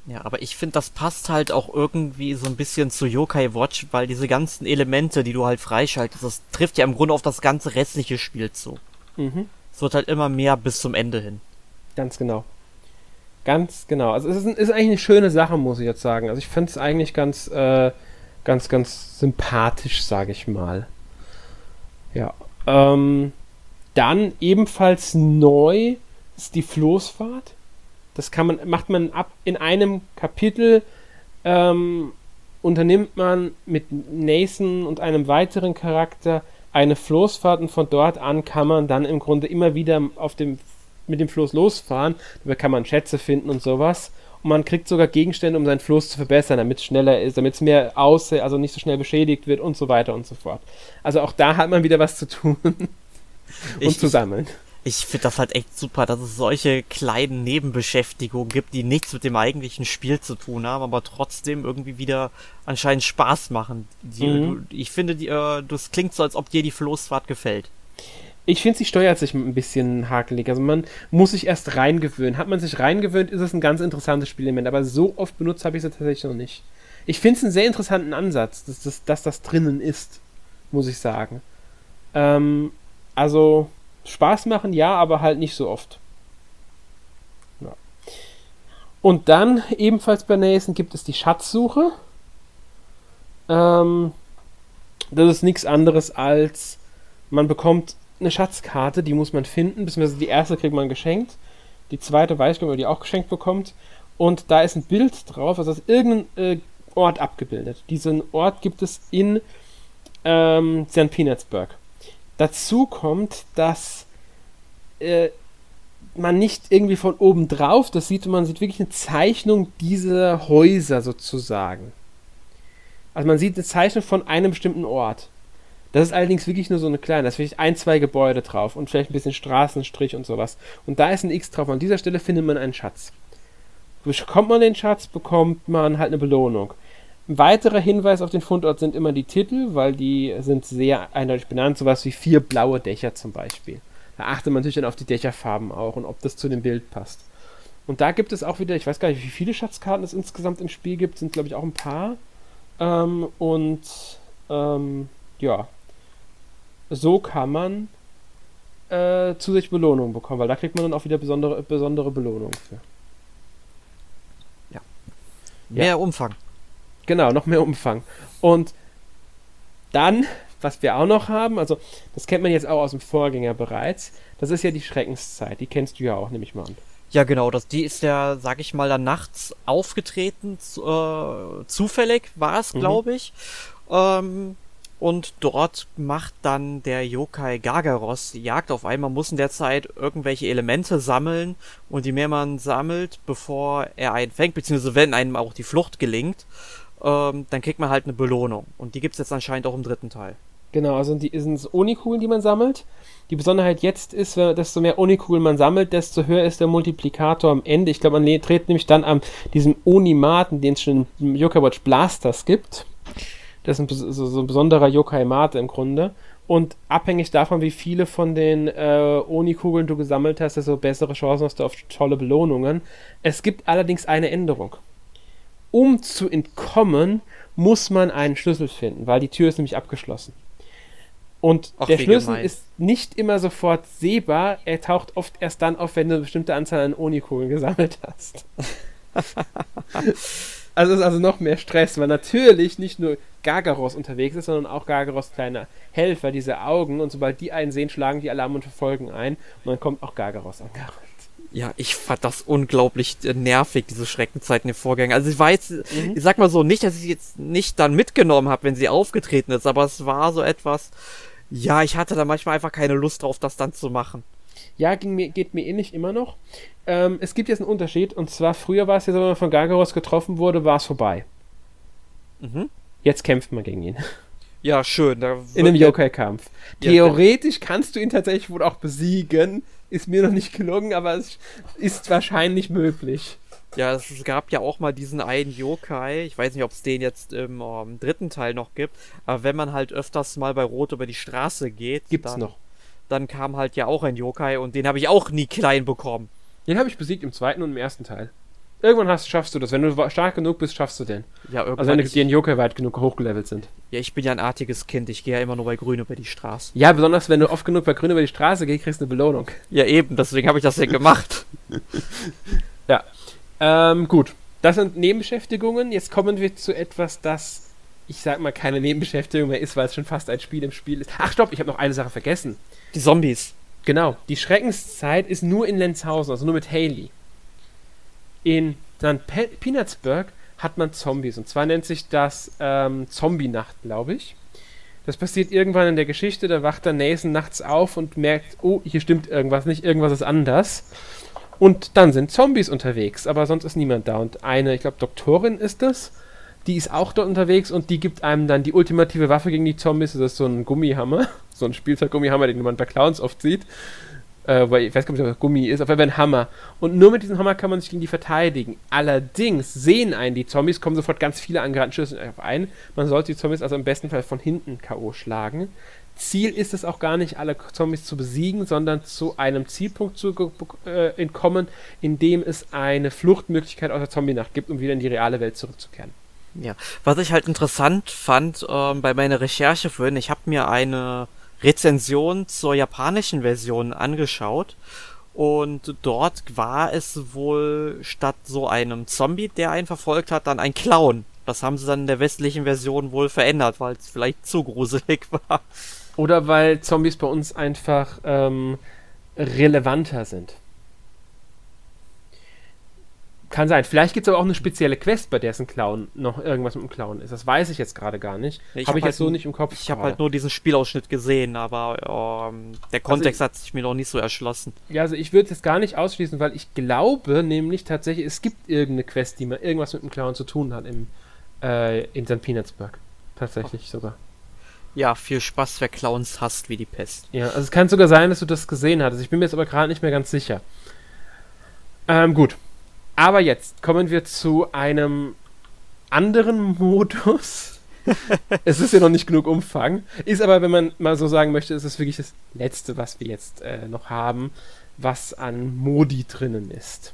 Ja, aber ich finde, das passt halt auch irgendwie so ein bisschen zu Yo-Kai Watch, weil diese ganzen Elemente, die du halt freischaltest, das trifft ja im Grunde auf das ganze restliche Spiel zu. Mhm. Es wird halt immer mehr bis zum Ende hin. Ganz genau. Ganz genau. Also es ist eigentlich eine schöne Sache, muss ich jetzt sagen. Also ich finde es eigentlich ganz sympathisch, sage ich mal. Ja. Dann ebenfalls neu ist die Floßfahrt. Das macht man ab in einem Kapitel, unternimmt man mit Nathan und einem weiteren Charakter eine Floßfahrt und von dort an kann man dann im Grunde immer wieder mit dem Floß losfahren. Dabei kann man Schätze finden und sowas. Und man kriegt sogar Gegenstände, um seinen Floß zu verbessern, damit es schneller ist, damit es mehr also nicht so schnell beschädigt wird und so weiter und so fort. Also auch da hat man wieder was zu tun und zu sammeln. Ich finde das halt echt super, dass es solche kleinen Nebenbeschäftigungen gibt, die nichts mit dem eigentlichen Spiel zu tun haben, aber trotzdem irgendwie wieder anscheinend Spaß machen. Ich finde, das klingt so, als ob dir die Floßfahrt gefällt. Ich finde, sie steuert sich ein bisschen hakelig. Also man muss sich erst reingewöhnen. Hat man sich reingewöhnt, ist es ein ganz interessantes Spielelement. Aber so oft benutzt habe ich es tatsächlich noch nicht. Ich finde es einen sehr interessanten Ansatz, dass das drinnen ist, muss ich sagen. Also Spaß machen, ja, aber halt nicht so oft. Ja. Und dann, ebenfalls bei Nathan, gibt es die Schatzsuche. Das ist nichts anderes als, man bekommt eine Schatzkarte, die muss man finden, beziehungsweise die erste kriegt man geschenkt, die zweite weiß ich, ob man die auch geschenkt bekommt und da ist ein Bild drauf, also ist irgendein Ort abgebildet. Diesen Ort gibt es in St. Peanutsburg. Dazu kommt, dass man nicht irgendwie von oben drauf, man sieht wirklich eine Zeichnung dieser Häuser sozusagen. Also man sieht eine Zeichnung von einem bestimmten Ort. Das ist allerdings wirklich nur so eine kleine, da ist vielleicht 1, 2 Gebäude drauf und vielleicht ein bisschen Straßenstrich und sowas. Und da ist ein X drauf und an dieser Stelle findet man einen Schatz. Bekommt man den Schatz, bekommt man halt eine Belohnung. Ein weiterer Hinweis auf den Fundort sind immer die Titel, weil die sind sehr eindeutig benannt, sowas wie 4 blaue Dächer zum Beispiel. Da achtet man natürlich dann auf die Dächerfarben auch und ob das zu dem Bild passt. Und da gibt es auch wieder, ich weiß gar nicht, wie viele Schatzkarten es insgesamt im Spiel gibt, sind glaube ich auch ein paar. Ja. So kann man zusätzlich Belohnungen bekommen, weil da kriegt man dann auch wieder besondere Belohnungen für. Ja. Mehr Umfang. Genau, noch mehr Umfang. Und dann, was wir auch noch haben, also das kennt man jetzt auch aus dem Vorgänger bereits, das ist ja die Schreckenszeit, die kennst du ja auch, nehme ich mal an. Ja genau, die ist ja, sag ich mal, dann nachts aufgetreten, zufällig war es, glaube ich. Und dort macht dann der Yokai Gargaros Jagd auf einen. Man muss in der Zeit irgendwelche Elemente sammeln und je mehr man sammelt, bevor er einen fängt, beziehungsweise wenn einem auch die Flucht gelingt, dann kriegt man halt eine Belohnung. Und die gibt es jetzt anscheinend auch im 3. Teil. Genau, also die sind Onikugeln, die man sammelt. Die Besonderheit jetzt ist, desto mehr Onikugeln man sammelt, desto höher ist der Multiplikator am Ende. Ich glaube, man dreht nämlich dann an diesem Onimaten, den es schon im Yo-Kai Watch Blasters gibt. Das ist so ein besonderer Yokai-Mate im Grunde. Und abhängig davon, wie viele von den Onikugeln du gesammelt hast, desto bessere Chancen hast du auf tolle Belohnungen. Es gibt allerdings eine Änderung. Um zu entkommen, muss man einen Schlüssel finden, weil die Tür ist nämlich abgeschlossen. Und der Schlüssel ist nicht immer sofort sehbar, er taucht oft erst dann auf, wenn du eine bestimmte Anzahl an Onikugeln gesammelt hast. Also ist also noch mehr Stress, weil natürlich nicht nur Gargaros unterwegs ist, sondern auch Gargaros kleine Helfer, diese Augen, und sobald die einen sehen, schlagen die Alarm und verfolgen ein, und dann kommt auch Gargaros an Garant. Ja, ich fand das unglaublich nervig, diese Schreckenzeiten im Vorgang. Also ich weiß, ich sag mal so, nicht, dass ich jetzt nicht dann mitgenommen habe, wenn sie aufgetreten ist, aber es war so etwas, ja, ich hatte da manchmal einfach keine Lust drauf, das dann zu machen. Ja, geht mir ähnlich immer noch. Es gibt jetzt einen Unterschied, und zwar früher war es ja so, wenn man von Gargaros getroffen wurde, war es vorbei. Mhm. Jetzt kämpft man gegen ihn. Ja, schön. Da in einem Yokai-Kampf. Ja, theoretisch kannst du ihn tatsächlich wohl auch besiegen. Ist mir noch nicht gelungen, aber es ist wahrscheinlich möglich. Ja, es gab ja auch mal diesen einen Yokai. Ich weiß nicht, ob es den jetzt im dritten Teil noch gibt. Aber wenn man halt öfters mal bei Rot über die Straße geht, gibt's dann noch. Dann kam halt ja auch ein Yokai, und den habe ich auch nie klein bekommen. Den habe ich besiegt im zweiten und im ersten Teil. Irgendwann schaffst du das. Wenn du stark genug bist, schaffst du den. Ja, irgendwann. Also wenn die in Yokai weit genug hochgelevelt sind. Ja, ich bin ja ein artiges Kind. Ich gehe ja immer nur bei Grün über die Straße. Ja, besonders wenn du oft genug bei Grün über die Straße gehst, kriegst du eine Belohnung. Ja, eben. Deswegen habe ich das ja gemacht. Ja. Gut. Das sind Nebenbeschäftigungen. Jetzt kommen wir zu etwas, das, ich sag mal, keine Nebenbeschäftigung mehr ist, weil es schon fast ein Spiel im Spiel ist. Ach, stopp. Ich habe noch eine Sache vergessen. Die Zombies. Genau. Die Schreckenszeit ist nur in Lenzhausen, also nur mit Hayley. In St. Peanutsburg hat man Zombies, und zwar nennt sich das Zombie-Nacht, glaube ich. Das passiert irgendwann in der Geschichte, da wacht dann Nathan nachts auf und merkt, oh, hier stimmt irgendwas nicht, irgendwas ist anders. Und dann sind Zombies unterwegs, aber sonst ist niemand da. Und eine, ich glaube, Doktorin ist das, die ist auch dort unterwegs, und die gibt einem dann die ultimative Waffe gegen die Zombies, das ist so ein Gummihammer, so ein Spielzeug-Gummihammer, den man bei Clowns oft sieht. Weil ich weiß gar nicht, ob das Gummi ist, aber ein Hammer. Und nur mit diesem Hammer kann man sich gegen die verteidigen. Allerdings sehen einen die Zombies, kommen sofort ganz viele angeraten Schüsse auf einen. Man sollte die Zombies also im besten Fall von hinten K.O. schlagen. Ziel ist es auch gar nicht, alle Zombies zu besiegen, sondern zu einem Zielpunkt zu entkommen, in dem es eine Fluchtmöglichkeit aus der Zombie-Nacht gibt, um wieder in die reale Welt zurückzukehren. Ja, was ich halt interessant fand bei meiner Recherche vorhin, ich habe mir eine Rezension zur japanischen Version angeschaut, und dort war es wohl statt so einem Zombie, der einen verfolgt hat, dann ein Clown. Das haben sie dann in der westlichen Version wohl verändert, weil es vielleicht zu gruselig war. Oder weil Zombies bei uns einfach relevanter sind. Kann sein. Vielleicht gibt es aber auch eine spezielle Quest, bei der es ein Clown, noch irgendwas mit dem Clown ist. Das weiß ich jetzt gerade gar nicht. Habe ich jetzt so nicht im Kopf. Ich habe halt nur diesen Spielausschnitt gesehen, aber der Kontext hat sich mir noch nicht so erschlossen. Ja, also ich würde es jetzt gar nicht ausschließen, weil ich glaube nämlich tatsächlich, es gibt irgendeine Quest, die mal irgendwas mit dem Clown zu tun hat in St. Peanutsburg. Tatsächlich sogar. Ja, viel Spaß, wer Clowns hasst wie die Pest. Ja, also es kann sogar sein, dass du das gesehen hattest. Ich bin mir jetzt aber gerade nicht mehr ganz sicher. Gut. Aber jetzt kommen wir zu einem anderen Modus. Es ist ja noch nicht genug Umfang. Ist aber, wenn man mal so sagen möchte, ist es wirklich das Letzte, was wir jetzt noch haben, was an Modi drinnen ist.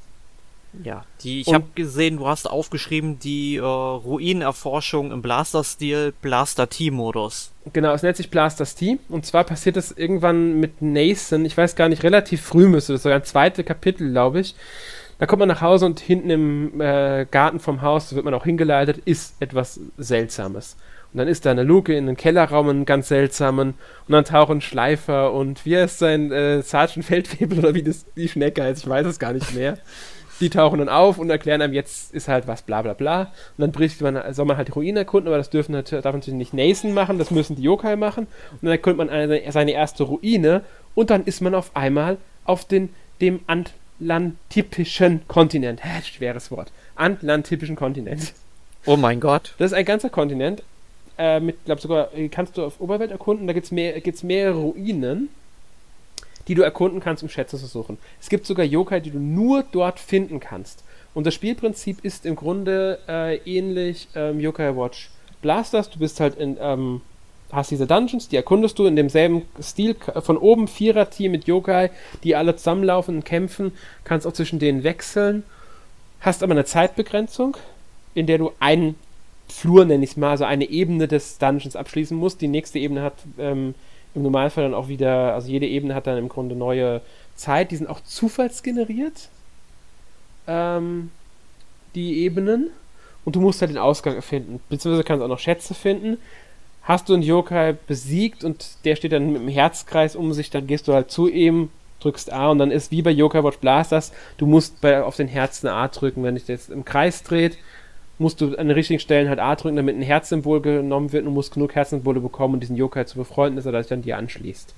Ja, ich habe gesehen, du hast aufgeschrieben, die Ruinenerforschung im Blaster-Stil, Blaster-T-Modus. Genau, es nennt sich Blaster-T, und zwar passiert das irgendwann mit Nathan, ich weiß gar nicht, relativ früh müsste das, sogar ein zweites Kapitel, glaube ich. Da kommt man nach Hause, und hinten im Garten vom Haus, so wird man auch hingeleitet, ist etwas Seltsames. Und dann ist da eine Luke in einem Kellerraum, einen ganz seltsamen, und dann tauchen Schleifer und wie heißt sein Sergeant Feldwebel oder wie das die Schnecke heißt, ich weiß es gar nicht mehr. Die tauchen dann auf und erklären einem, jetzt ist halt was, bla bla bla. Und dann soll man halt die Ruinen erkunden, aber das darf natürlich nicht Nathan machen, das müssen die Yokai machen. Und dann erkundet man seine erste Ruine, und dann ist man auf einmal auf dem Atlantypischen Kontinent. Schweres Wort. Atlantypischen Kontinent. Oh mein Gott. Das ist ein ganzer Kontinent. Ich glaube sogar, kannst du auf Oberwelt erkunden. Da gibt's mehrere Ruinen, die du erkunden kannst, um Schätze zu suchen. Es gibt sogar Yokai, die du nur dort finden kannst. Und das Spielprinzip ist im Grunde ähnlich Yo-Kai Watch Blasters. Du bist halt hast diese Dungeons, die erkundest du in demselben Stil, von oben Vierer-Team mit Yokai, die alle zusammenlaufen und kämpfen, kannst auch zwischen denen wechseln, hast aber eine Zeitbegrenzung, in der du einen Flur, nenne ich es mal, also eine Ebene des Dungeons abschließen musst, die nächste Ebene hat im Normalfall dann auch wieder, also jede Ebene hat dann im Grunde neue Zeit, die sind auch zufallsgeneriert, die Ebenen, und du musst halt den Ausgang erfinden, beziehungsweise kannst auch noch Schätze finden. Hast du einen Yokai besiegt und der steht dann mit dem Herzkreis um sich, dann gehst du halt zu ihm, drückst A und dann ist wie bei Yo-Kai Watch Blasters, du musst auf den Herzen A drücken. Wenn dich das im Kreis dreht, musst du an den richtigen Stellen halt A drücken, damit ein Herzsymbol genommen wird, und du musst genug Herzsymbole bekommen, um diesen Yokai zu befreunden, dass er sich dann dir anschließt.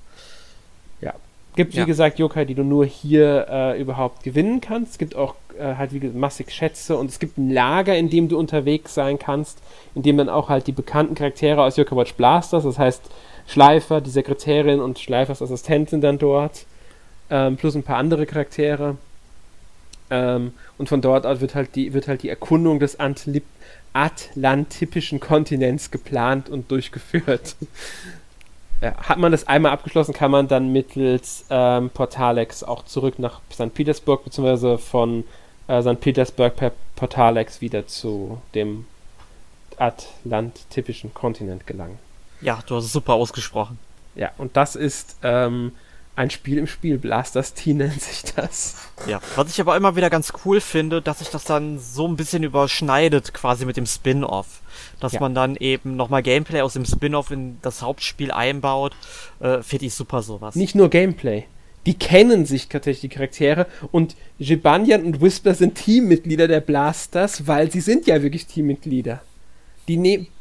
Ja. Gibt, wie gesagt, Yokai, die du nur hier überhaupt gewinnen kannst. Es gibt auch halt, wie gesagt, massig Schätze, und es gibt ein Lager, in dem du unterwegs sein kannst, in dem dann auch halt die bekannten Charaktere aus Yo-Kai Watch Blasters, das heißt Schleifer, die Sekretärin und Schleifers Assistentin dann dort, plus ein paar andere Charaktere. Und von dort aus wird halt die Erkundung des Atlantipischen Kontinents geplant und durchgeführt. Ja, hat man das einmal abgeschlossen, kann man dann mittels Portalex auch zurück nach St. Petersburg, beziehungsweise von St. Petersburg per Portalex wieder zu dem Atlantypischen Kontinent gelangen. Ja, du hast es super ausgesprochen. Ja, und das ist ein Spiel im Spiel. Blaster-T nennt sich das. Ja, was ich aber immer wieder ganz cool finde, dass sich das dann so ein bisschen überschneidet quasi mit dem Spin-Off. Dass man dann eben nochmal Gameplay aus dem Spin-Off in das Hauptspiel einbaut, finde ich super sowas. Nicht nur Gameplay. Die kennen sich tatsächlich, die Charaktere, und Jibanyan und Whisper sind Teammitglieder der Blasters, weil sie sind ja wirklich Teammitglieder.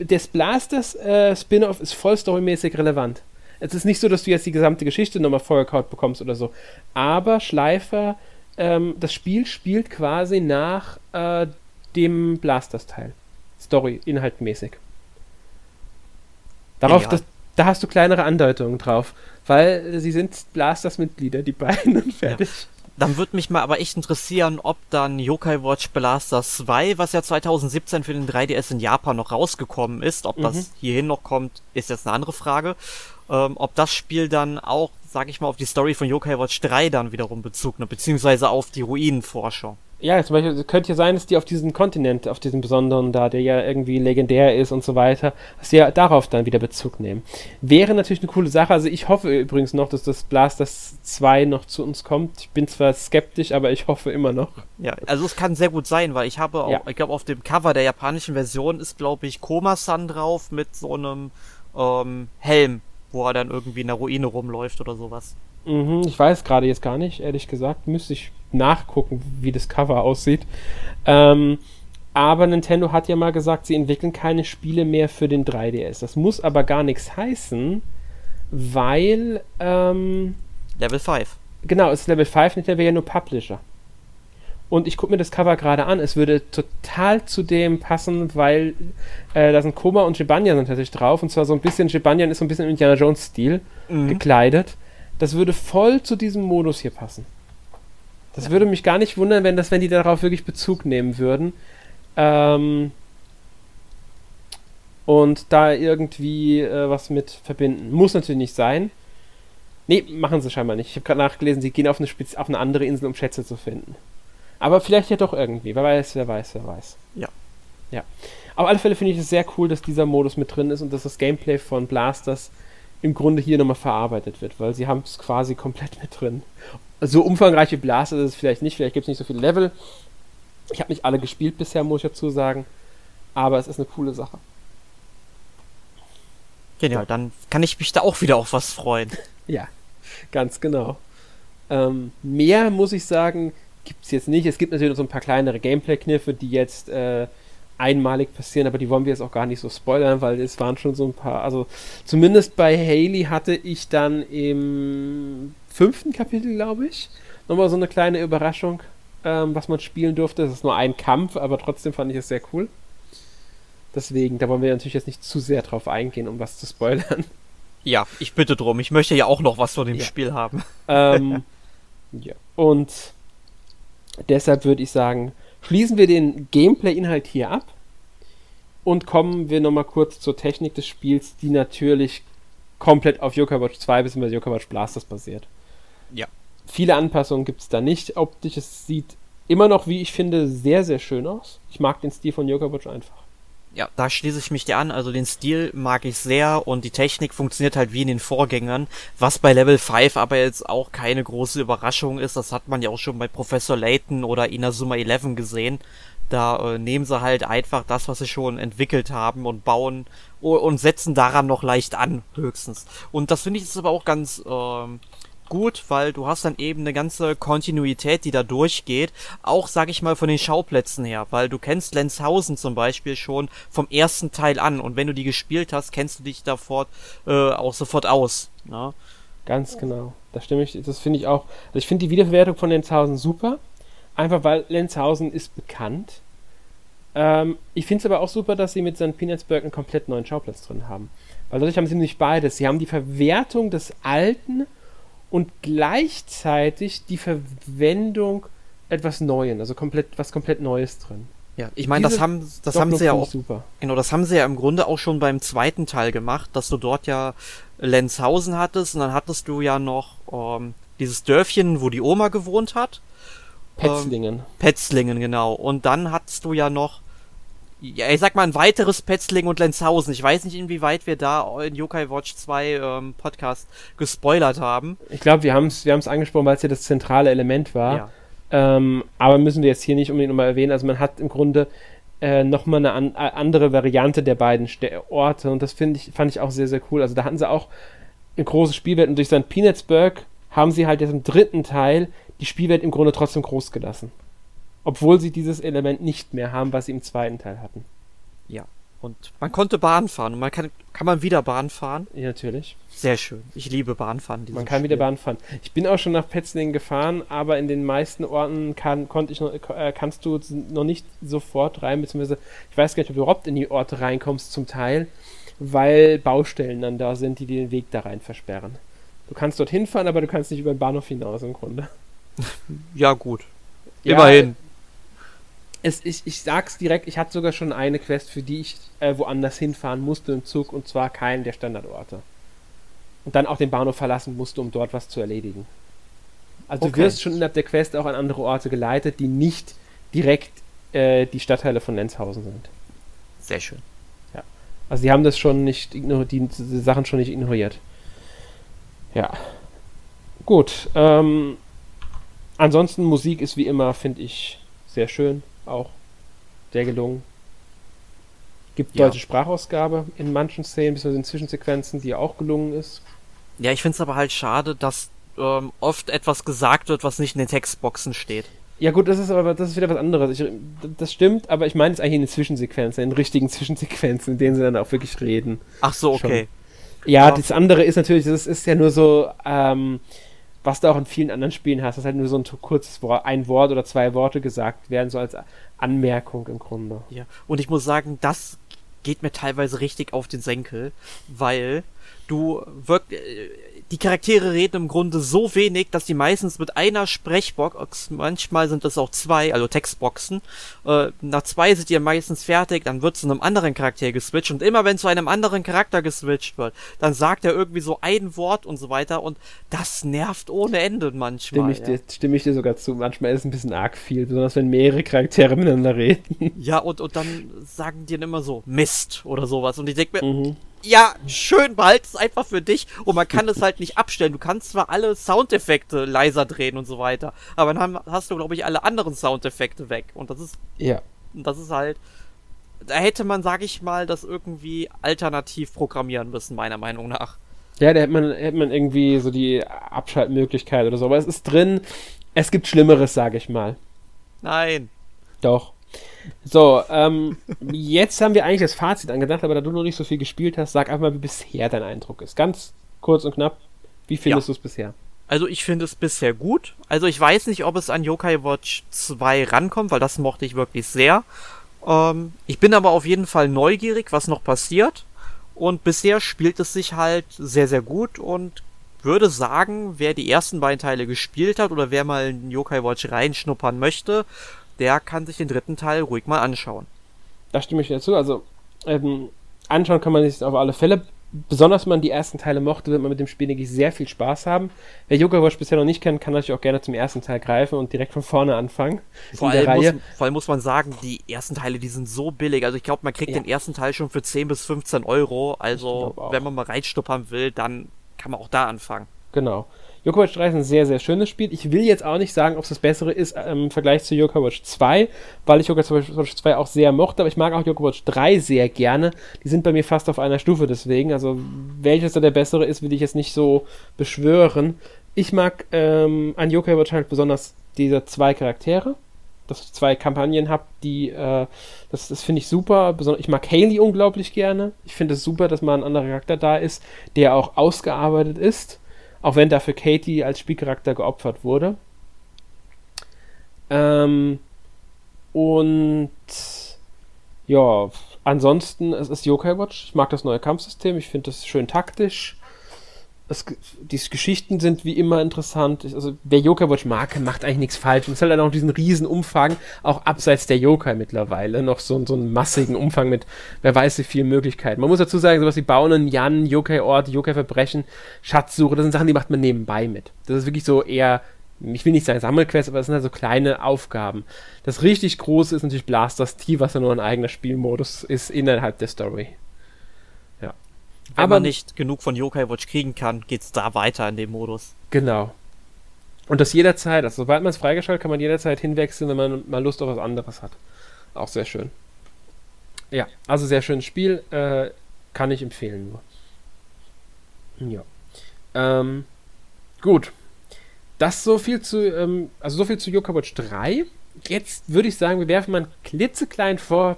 Das Blasters Spin-Off ist voll storymäßig relevant. Es ist nicht so, dass du jetzt die gesamte Geschichte nochmal vorgekaut bekommst oder so, aber Schleifer, das Spiel spielt quasi nach dem Blasters-Teil. Story, inhaltmäßig. Darauf, da hast du kleinere Andeutungen drauf, weil sie sind Blasters-Mitglieder, die beiden, und fertig. Ja. Dann würde mich mal aber echt interessieren, ob dann Yo-Kai Watch Blasters 2, was ja 2017 für den 3DS in Japan noch rausgekommen ist, ob das hierhin noch kommt, ist jetzt eine andere Frage. Ob das Spiel dann auch, sag ich mal, auf die Story von Yo-Kai Watch 3 dann wiederum Bezug nimmt, beziehungsweise auf die Ruinenforschung. Ja, zum Beispiel, es könnte ja sein, dass die auf diesem Kontinent, auf diesem besonderen da, der ja irgendwie legendär ist und so weiter, dass die ja darauf dann wieder Bezug nehmen. Wäre natürlich eine coole Sache. Also ich hoffe übrigens noch, dass das Blasters 2 noch zu uns kommt. Ich bin zwar skeptisch, aber ich hoffe immer noch. Ja, also es kann sehr gut sein, weil ich habe auch, ich glaube, auf dem Cover der japanischen Version ist, glaube ich, Koma-san drauf mit so einem Helm, wo er dann irgendwie in der Ruine rumläuft oder sowas. Mhm, ich weiß gerade jetzt gar nicht, ehrlich gesagt. Müsste ich nachgucken, wie das Cover aussieht. Aber Nintendo hat ja mal gesagt, sie entwickeln keine Spiele mehr für den 3DS. Das muss aber gar nichts heißen, weil Level 5. Genau, es ist Level 5, Nintendo wäre ja nur Publisher. Und ich gucke mir das Cover gerade an, es würde total zu dem passen, weil da sind Koma und Jibanyan sind tatsächlich drauf, und zwar so ein bisschen, Jibanyan ist so ein bisschen im Indiana Jones-Stil gekleidet. Das würde voll zu diesem Modus hier passen. Das würde mich gar nicht wundern, wenn die darauf wirklich Bezug nehmen würden. Und da irgendwie was mit verbinden. Muss natürlich nicht sein. Nee, machen sie scheinbar nicht. Ich habe gerade nachgelesen, sie gehen auf eine andere Insel, um Schätze zu finden. Aber vielleicht ja doch irgendwie. Wer weiß, wer weiß, wer weiß. Ja. Auf alle Fälle finde ich es sehr cool, dass dieser Modus mit drin ist und dass das Gameplay von Blasters im Grunde hier nochmal verarbeitet wird, weil sie haben es quasi komplett mit drin. So umfangreich wie Blaster ist es vielleicht nicht, vielleicht gibt es nicht so viele Level. Ich habe nicht alle gespielt bisher, muss ich dazu sagen, aber es ist eine coole Sache. Genial, dann kann ich mich da auch wieder auf was freuen. Ja, ganz genau. Mehr, muss ich sagen, gibt es jetzt nicht. Es gibt natürlich noch so ein paar kleinere Gameplay-Kniffe, die jetzt einmalig passieren, aber die wollen wir jetzt auch gar nicht so spoilern, weil es waren schon so ein paar, also zumindest bei Hayley hatte ich dann im 5. Kapitel, glaube ich, nochmal so eine kleine Überraschung, was man spielen durfte. Es ist nur ein Kampf, aber trotzdem fand ich es sehr cool. Deswegen, da wollen wir natürlich jetzt nicht zu sehr drauf eingehen, um was zu spoilern. Ja, ich bitte drum. Ich möchte ja auch noch was von dem Spiel haben. Ja. Und deshalb würde ich sagen, schließen wir den Gameplay-Inhalt hier ab und kommen wir nochmal kurz zur Technik des Spiels, die natürlich komplett auf Yo-Kai Watch 2 bzw. Yo-Kai Watch Blasters basiert. Ja. Viele Anpassungen gibt es da nicht. Optisch, es sieht immer noch, wie ich finde, sehr, sehr schön aus. Ich mag den Stil von Yo-Kai Watch einfach. ja, da schließe ich mich dir an. Also den Stil mag ich sehr und die Technik funktioniert halt wie in den Vorgängern, was bei Level 5 aber jetzt auch keine große Überraschung ist. Das hat man ja auch schon bei Professor Layton oder Inazuma 11 gesehen. Da nehmen sie halt einfach das, was sie schon entwickelt haben und bauen und setzen daran noch leicht an, höchstens. Und das finde ich jetzt aber auch ganz gut, weil du hast dann eben eine ganze Kontinuität, die da durchgeht, auch, sag ich mal, von den Schauplätzen her, weil du kennst Lenzhausen zum Beispiel schon vom ersten Teil an und wenn du die gespielt hast, kennst du dich da auch sofort aus. Ne? Ganz genau, da stimme ich, das finde ich auch, also ich finde die Wiederverwertung von Lenzhausen super, einfach weil Lenzhausen ist bekannt. Ich finde es aber auch super, dass sie mit St. Peanutsburg einen komplett neuen Schauplatz drin haben, weil dadurch haben sie nämlich beides, sie haben die Verwertung des alten und gleichzeitig die Verwendung etwas Neues, also komplett Neues drin. Ja, ich meine, das haben sie ja auch. Super. Genau, das haben sie ja im Grunde auch schon beim zweiten Teil gemacht, dass du dort ja Lenzhausen hattest und dann hattest du ja noch dieses Dörfchen, wo die Oma gewohnt hat. Petzlingen. Petzlingen, genau. Und dann hattest du ja noch, ja, ich sag mal, ein weiteres Petzling und Lenzhausen. Ich weiß nicht, inwieweit wir da in Yo-Kai Watch 2 Podcast gespoilert haben. Ich glaube, wir haben es angesprochen, weil es ja das zentrale Element war. Ja. Aber müssen wir jetzt hier nicht unbedingt nochmal erwähnen. Also man hat im Grunde nochmal eine andere Variante der beiden Orte. Und das fand ich auch sehr, sehr cool. Also da hatten sie auch eine große Spielwelt. Und durch St. Peanutsburg haben sie halt jetzt im dritten Teil die Spielwelt im Grunde trotzdem groß gelassen. Obwohl sie dieses Element nicht mehr haben, was sie im zweiten Teil hatten. Ja, und man konnte Bahn fahren. Und man kann man wieder Bahn fahren? Ja, natürlich. Sehr schön. Ich liebe Bahnfahren. Man kann wieder Bahn fahren. Ich bin auch schon nach Petzlingen gefahren, aber in den meisten Orten kannst du noch nicht sofort rein, beziehungsweise ich weiß gar nicht, ob du überhaupt in die Orte reinkommst zum Teil, weil Baustellen dann da sind, die dir den Weg da rein versperren. Du kannst dorthin fahren, aber du kannst nicht über den Bahnhof hinaus im Grunde. Ja, gut. Immerhin. Ja, ich sag's direkt, ich hatte sogar schon eine Quest, für die ich woanders hinfahren musste im Zug, und zwar keinen der Standardorte. Und dann auch den Bahnhof verlassen musste, um dort was zu erledigen. Also okay. Du wirst schon innerhalb der Quest auch an andere Orte geleitet, die nicht direkt die Stadtteile von Lenzhausen sind. Sehr schön. Ja. Also die haben das schon nicht ignoriert, die Sachen schon nicht ignoriert. Ja. Gut. Ansonsten, Musik ist wie immer, finde ich, sehr schön. Auch sehr gelungen. Gibt deutsche Sprachausgabe in manchen Szenen, beziehungsweise in Zwischensequenzen, die auch gelungen ist. Ja, ich finde es aber halt schade, dass oft etwas gesagt wird, was nicht in den Textboxen steht. Ja gut, das ist wieder was anderes. Das stimmt, aber ich meine es eigentlich in den Zwischensequenzen, in den richtigen Zwischensequenzen, in denen sie dann auch wirklich reden. Ach so, okay. Schon. Ja, das andere ist natürlich, das ist ja nur so, was du auch in vielen anderen Spielen hast, dass halt nur so ein kurzes Wort, ein Wort oder zwei Worte gesagt werden, so als Anmerkung im Grunde. Ja, und ich muss sagen, das geht mir teilweise richtig auf den Senkel, weil die Charaktere reden im Grunde so wenig, dass die meistens mit einer Sprechbox, manchmal sind es auch zwei, also Textboxen, nach zwei sind die meistens fertig, dann wird zu einem anderen Charakter geswitcht und immer wenn zu einem anderen Charakter geswitcht wird, dann sagt er irgendwie so ein Wort und so weiter und das nervt ohne Ende manchmal. Stimme ich dir sogar zu, manchmal ist es ein bisschen arg viel, besonders wenn mehrere Charaktere miteinander reden. Ja, und dann sagen die dann immer so Mist oder sowas und ich denke mir, ja, schön, behalte es einfach für dich und man kann es halt nicht abstellen. Du kannst zwar alle Soundeffekte leiser drehen und so weiter, aber dann hast du, glaube ich, alle anderen Soundeffekte weg und das ist halt, da hätte man, sag ich mal, das irgendwie alternativ programmieren müssen, meiner Meinung nach. Ja, da hätte man irgendwie so die Abschaltmöglichkeit oder so, aber es ist drin, es gibt Schlimmeres, sag ich mal. Nein. Doch. So, jetzt haben wir eigentlich das Fazit angedacht, aber da du noch nicht so viel gespielt hast, sag einfach mal, wie bisher dein Eindruck ist. Ganz kurz und knapp, wie findest du es bisher? Also ich finde es bisher gut. Also ich weiß nicht, ob es an Yo-Kai Watch 2 rankommt, weil das mochte ich wirklich sehr. Ich bin aber auf jeden Fall neugierig, was noch passiert. Und bisher spielt es sich halt sehr, sehr gut und würde sagen, wer die ersten beiden Teile gespielt hat oder wer mal in Yo-Kai Watch reinschnuppern möchte, der kann sich den dritten Teil ruhig mal anschauen. Da stimme ich dazu. Also anschauen kann man sich auf alle Fälle. besonders wenn man die ersten Teile mochte, wird man mit dem Spiel, denke ich, sehr viel Spaß haben. Wer Yo-Kai Watch bisher noch nicht kennt, kann natürlich auch gerne zum ersten Teil greifen und direkt von vorne anfangen. Vor allem muss man sagen, die ersten Teile, die sind so billig. Also ich glaube, man kriegt den ersten Teil schon für 10 bis 15 Euro. Also wenn man mal reinschnuppern will, dann kann man auch da anfangen. Genau. Yo-Kai Watch 3 ist ein sehr, sehr schönes Spiel. Ich will jetzt auch nicht sagen, ob es das Bessere ist im Vergleich zu Yo-Kai Watch 2, weil ich Yo-Kai Watch 2 auch sehr mochte, aber ich mag auch Yo-Kai Watch 3 sehr gerne. Die sind bei mir fast auf einer Stufe deswegen. Also welches da der Bessere ist, will ich jetzt nicht so beschwören. Ich mag an Yo-Kai Watch halt besonders diese zwei Charaktere, dass ich zwei Kampagnen habe, die das finde ich super. Ich mag Hayley unglaublich gerne. Ich finde es super, dass mal ein anderer Charakter da ist, der auch ausgearbeitet ist. Auch wenn dafür Katie als Spielcharakter geopfert wurde. Und ja, ansonsten, es ist Yo-Kai Watch. Ich mag das neue Kampfsystem. Ich finde das schön taktisch. Die Geschichten sind wie immer interessant. Also wer Yo-Kai Watch mag, macht eigentlich nichts falsch. Und es hat dann auch diesen riesen Umfang, auch abseits der Yokai mittlerweile, noch so einen massigen Umfang mit wer weiß wie vielen Möglichkeiten. Man muss dazu sagen, sowas wie Bauen und Jan, Yokai-Ort, Yokai-Verbrechen, Schatzsuche, das sind Sachen, die macht man nebenbei mit. Das ist wirklich so eher, ich will nicht sagen Sammelquests, aber das sind halt so kleine Aufgaben. Das richtig Große ist natürlich Blaster-T, was ja nur ein eigener Spielmodus ist innerhalb der Story. Wenn man nicht genug von Yo-Kai Watch kriegen kann, geht's da weiter in dem Modus. Genau. Und das jederzeit, also sobald man es freigeschaltet, kann man jederzeit hinwechseln, wenn man mal Lust auf was anderes hat. Auch sehr schön. Ja, also sehr schönes Spiel, kann ich empfehlen nur. Ja. Gut. Das so viel zu Yo-Kai Watch 3. Jetzt würde ich sagen, wir werfen mal einen klitzekleinen Vorschau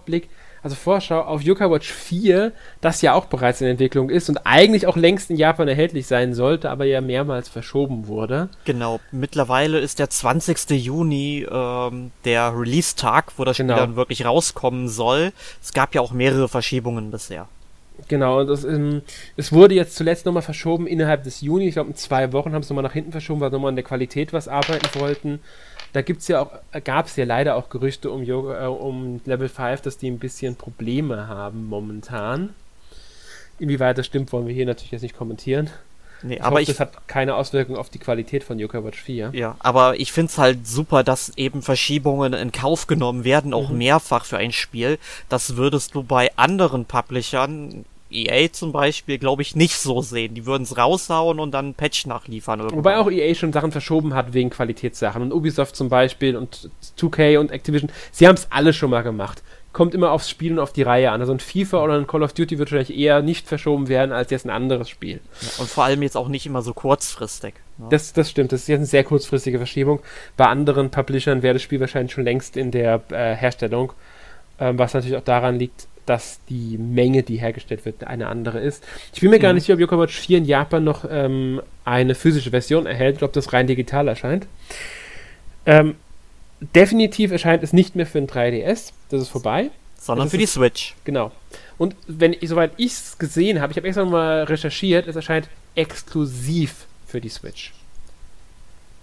auf Yo-Kai Watch 4, das ja auch bereits in Entwicklung ist und eigentlich auch längst in Japan erhältlich sein sollte, aber ja mehrmals verschoben wurde. Genau, mittlerweile ist der 20. Juni der Release-Tag, wo das Spiel dann wirklich rauskommen soll. Es gab ja auch mehrere Verschiebungen bisher. Genau, und es wurde jetzt zuletzt nochmal verschoben innerhalb des Juni. Ich glaube, in 2 Wochen haben es nochmal nach hinten verschoben, weil sie nochmal an der Qualität was arbeiten wollten. Da gab es ja leider auch Gerüchte um Level 5, dass die ein bisschen Probleme haben momentan. Inwieweit das stimmt, wollen wir hier natürlich jetzt nicht kommentieren. Nee, ich hoffe, das hat keine Auswirkung auf die Qualität von Yo-Kai Watch 4. Ja, aber ich find's halt super, dass eben Verschiebungen in Kauf genommen werden, auch mehrfach für ein Spiel. Das würdest du bei anderen Publishern, EA zum Beispiel, glaube ich, nicht so sehen. Die würden es raushauen und dann einen Patch nachliefern. Irgendwann. Wobei auch EA schon Sachen verschoben hat wegen Qualitätssachen. Und Ubisoft zum Beispiel und 2K und Activision, sie haben es alle schon mal gemacht. Kommt immer aufs Spiel und auf die Reihe an. Also ein FIFA oder ein Call of Duty wird vielleicht eher nicht verschoben werden, als jetzt ein anderes Spiel. Ja, und vor allem jetzt auch nicht immer so kurzfristig. Ne? Das stimmt, das ist jetzt eine sehr kurzfristige Verschiebung. Bei anderen Publishern wäre das Spiel wahrscheinlich schon längst in der Herstellung, was natürlich auch daran liegt, dass die Menge, die hergestellt wird, eine andere ist. Ich bin mir gar nicht sicher, ob Yo-Kai Watch 4 in Japan noch eine physische Version erhält oder ob das rein digital erscheint. Definitiv erscheint es nicht mehr für den 3DS, das ist vorbei. Sondern für die Switch. Genau. Und soweit ich es gesehen habe, ich habe extra nochmal recherchiert, es erscheint exklusiv für die Switch.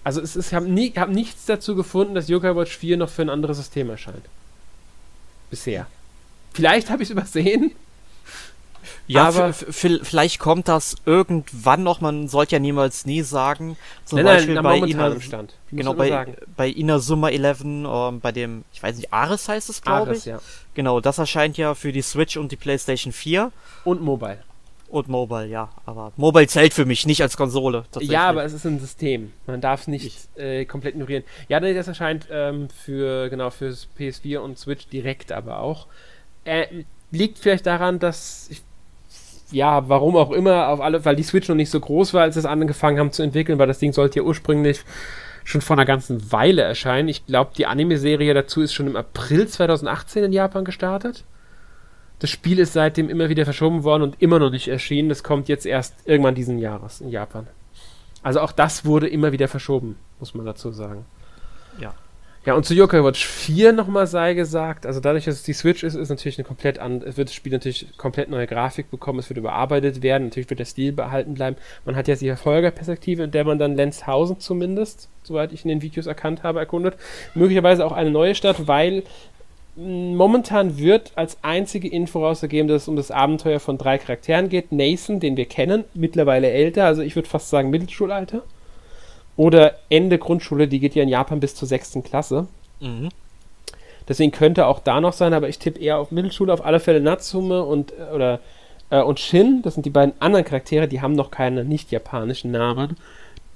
Also ich habe nichts dazu gefunden, dass Yo-Kai Watch 4 noch für ein anderes System erscheint. Bisher. Vielleicht habe ich es übersehen. Ja, aber vielleicht kommt das irgendwann noch. Man sollte ja niemals nie sagen. Zum Beispiel bei Inazuma 11, bei dem, ich weiß nicht, Ares heißt es, glaube ich. Ja. Genau, das erscheint ja für die Switch und die PlayStation 4. Und Mobile. Und Mobile, ja. Aber Mobile zählt für mich nicht als Konsole. Ja, aber es ist ein System. Man darf es nicht komplett ignorieren. Ja, das erscheint für PS4 und Switch direkt aber auch. Liegt vielleicht daran, dass warum auch immer, weil die Switch noch nicht so groß war, als sie es angefangen haben zu entwickeln, weil das Ding sollte ja ursprünglich schon vor einer ganzen Weile erscheinen. Ich glaube, die Anime-Serie dazu ist schon im April 2018 in Japan gestartet. Das Spiel ist seitdem immer wieder verschoben worden und immer noch nicht erschienen. Das kommt jetzt erst irgendwann diesen Jahres in Japan. Also auch das wurde immer wieder verschoben, muss man dazu sagen. Ja. Ja, und zu Yo-Kai Watch 4 nochmal sei gesagt, also dadurch, dass es die Switch ist, wird das Spiel natürlich komplett neue Grafik bekommen, es wird überarbeitet werden, natürlich wird der Stil behalten bleiben. Man hat ja die Verfolgerperspektive, in der man dann Lenzhausen zumindest, soweit ich in den Videos erkannt habe, erkundet. Möglicherweise auch eine neue Stadt, weil Momentan wird als einzige Info rausgegeben, dass es um das Abenteuer von 3 Charakteren geht. Nathan, den wir kennen, mittlerweile älter, also ich würde fast sagen Mittelschulalter. Oder Ende Grundschule, die geht ja in Japan bis zur 6. Klasse. Mhm. Deswegen könnte auch da noch sein, aber ich tippe eher auf Mittelschule, auf alle Fälle Natsume und Shin, das sind die beiden anderen Charaktere, die haben noch keine nicht-japanischen Namen.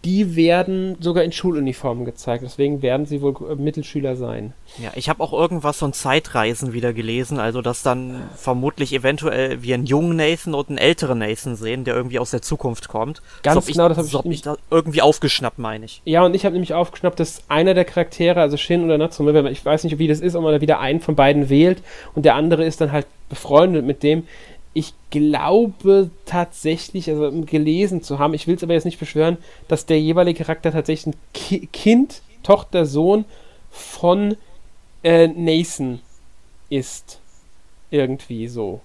Die werden sogar in Schuluniformen gezeigt, deswegen werden sie wohl Mittelschüler sein. Ja, ich habe auch irgendwas von Zeitreisen wieder gelesen, also dass dann vermutlich eventuell wir einen jungen Nathan und einen älteren Nathan sehen, der irgendwie aus der Zukunft kommt. Ganz genau, das habe ich da irgendwie aufgeschnappt, meine ich. Ja, und ich habe nämlich aufgeschnappt, dass einer der Charaktere, also Shin oder Natsume, ich weiß nicht, wie das ist, ob man da wieder einen von beiden wählt und der andere ist dann halt befreundet mit dem. Ich glaube tatsächlich, also gelesen zu haben, ich will es aber jetzt nicht beschwören, dass der jeweilige Charakter tatsächlich ein Kind, Tochter, Sohn von Nathan ist. Irgendwie so.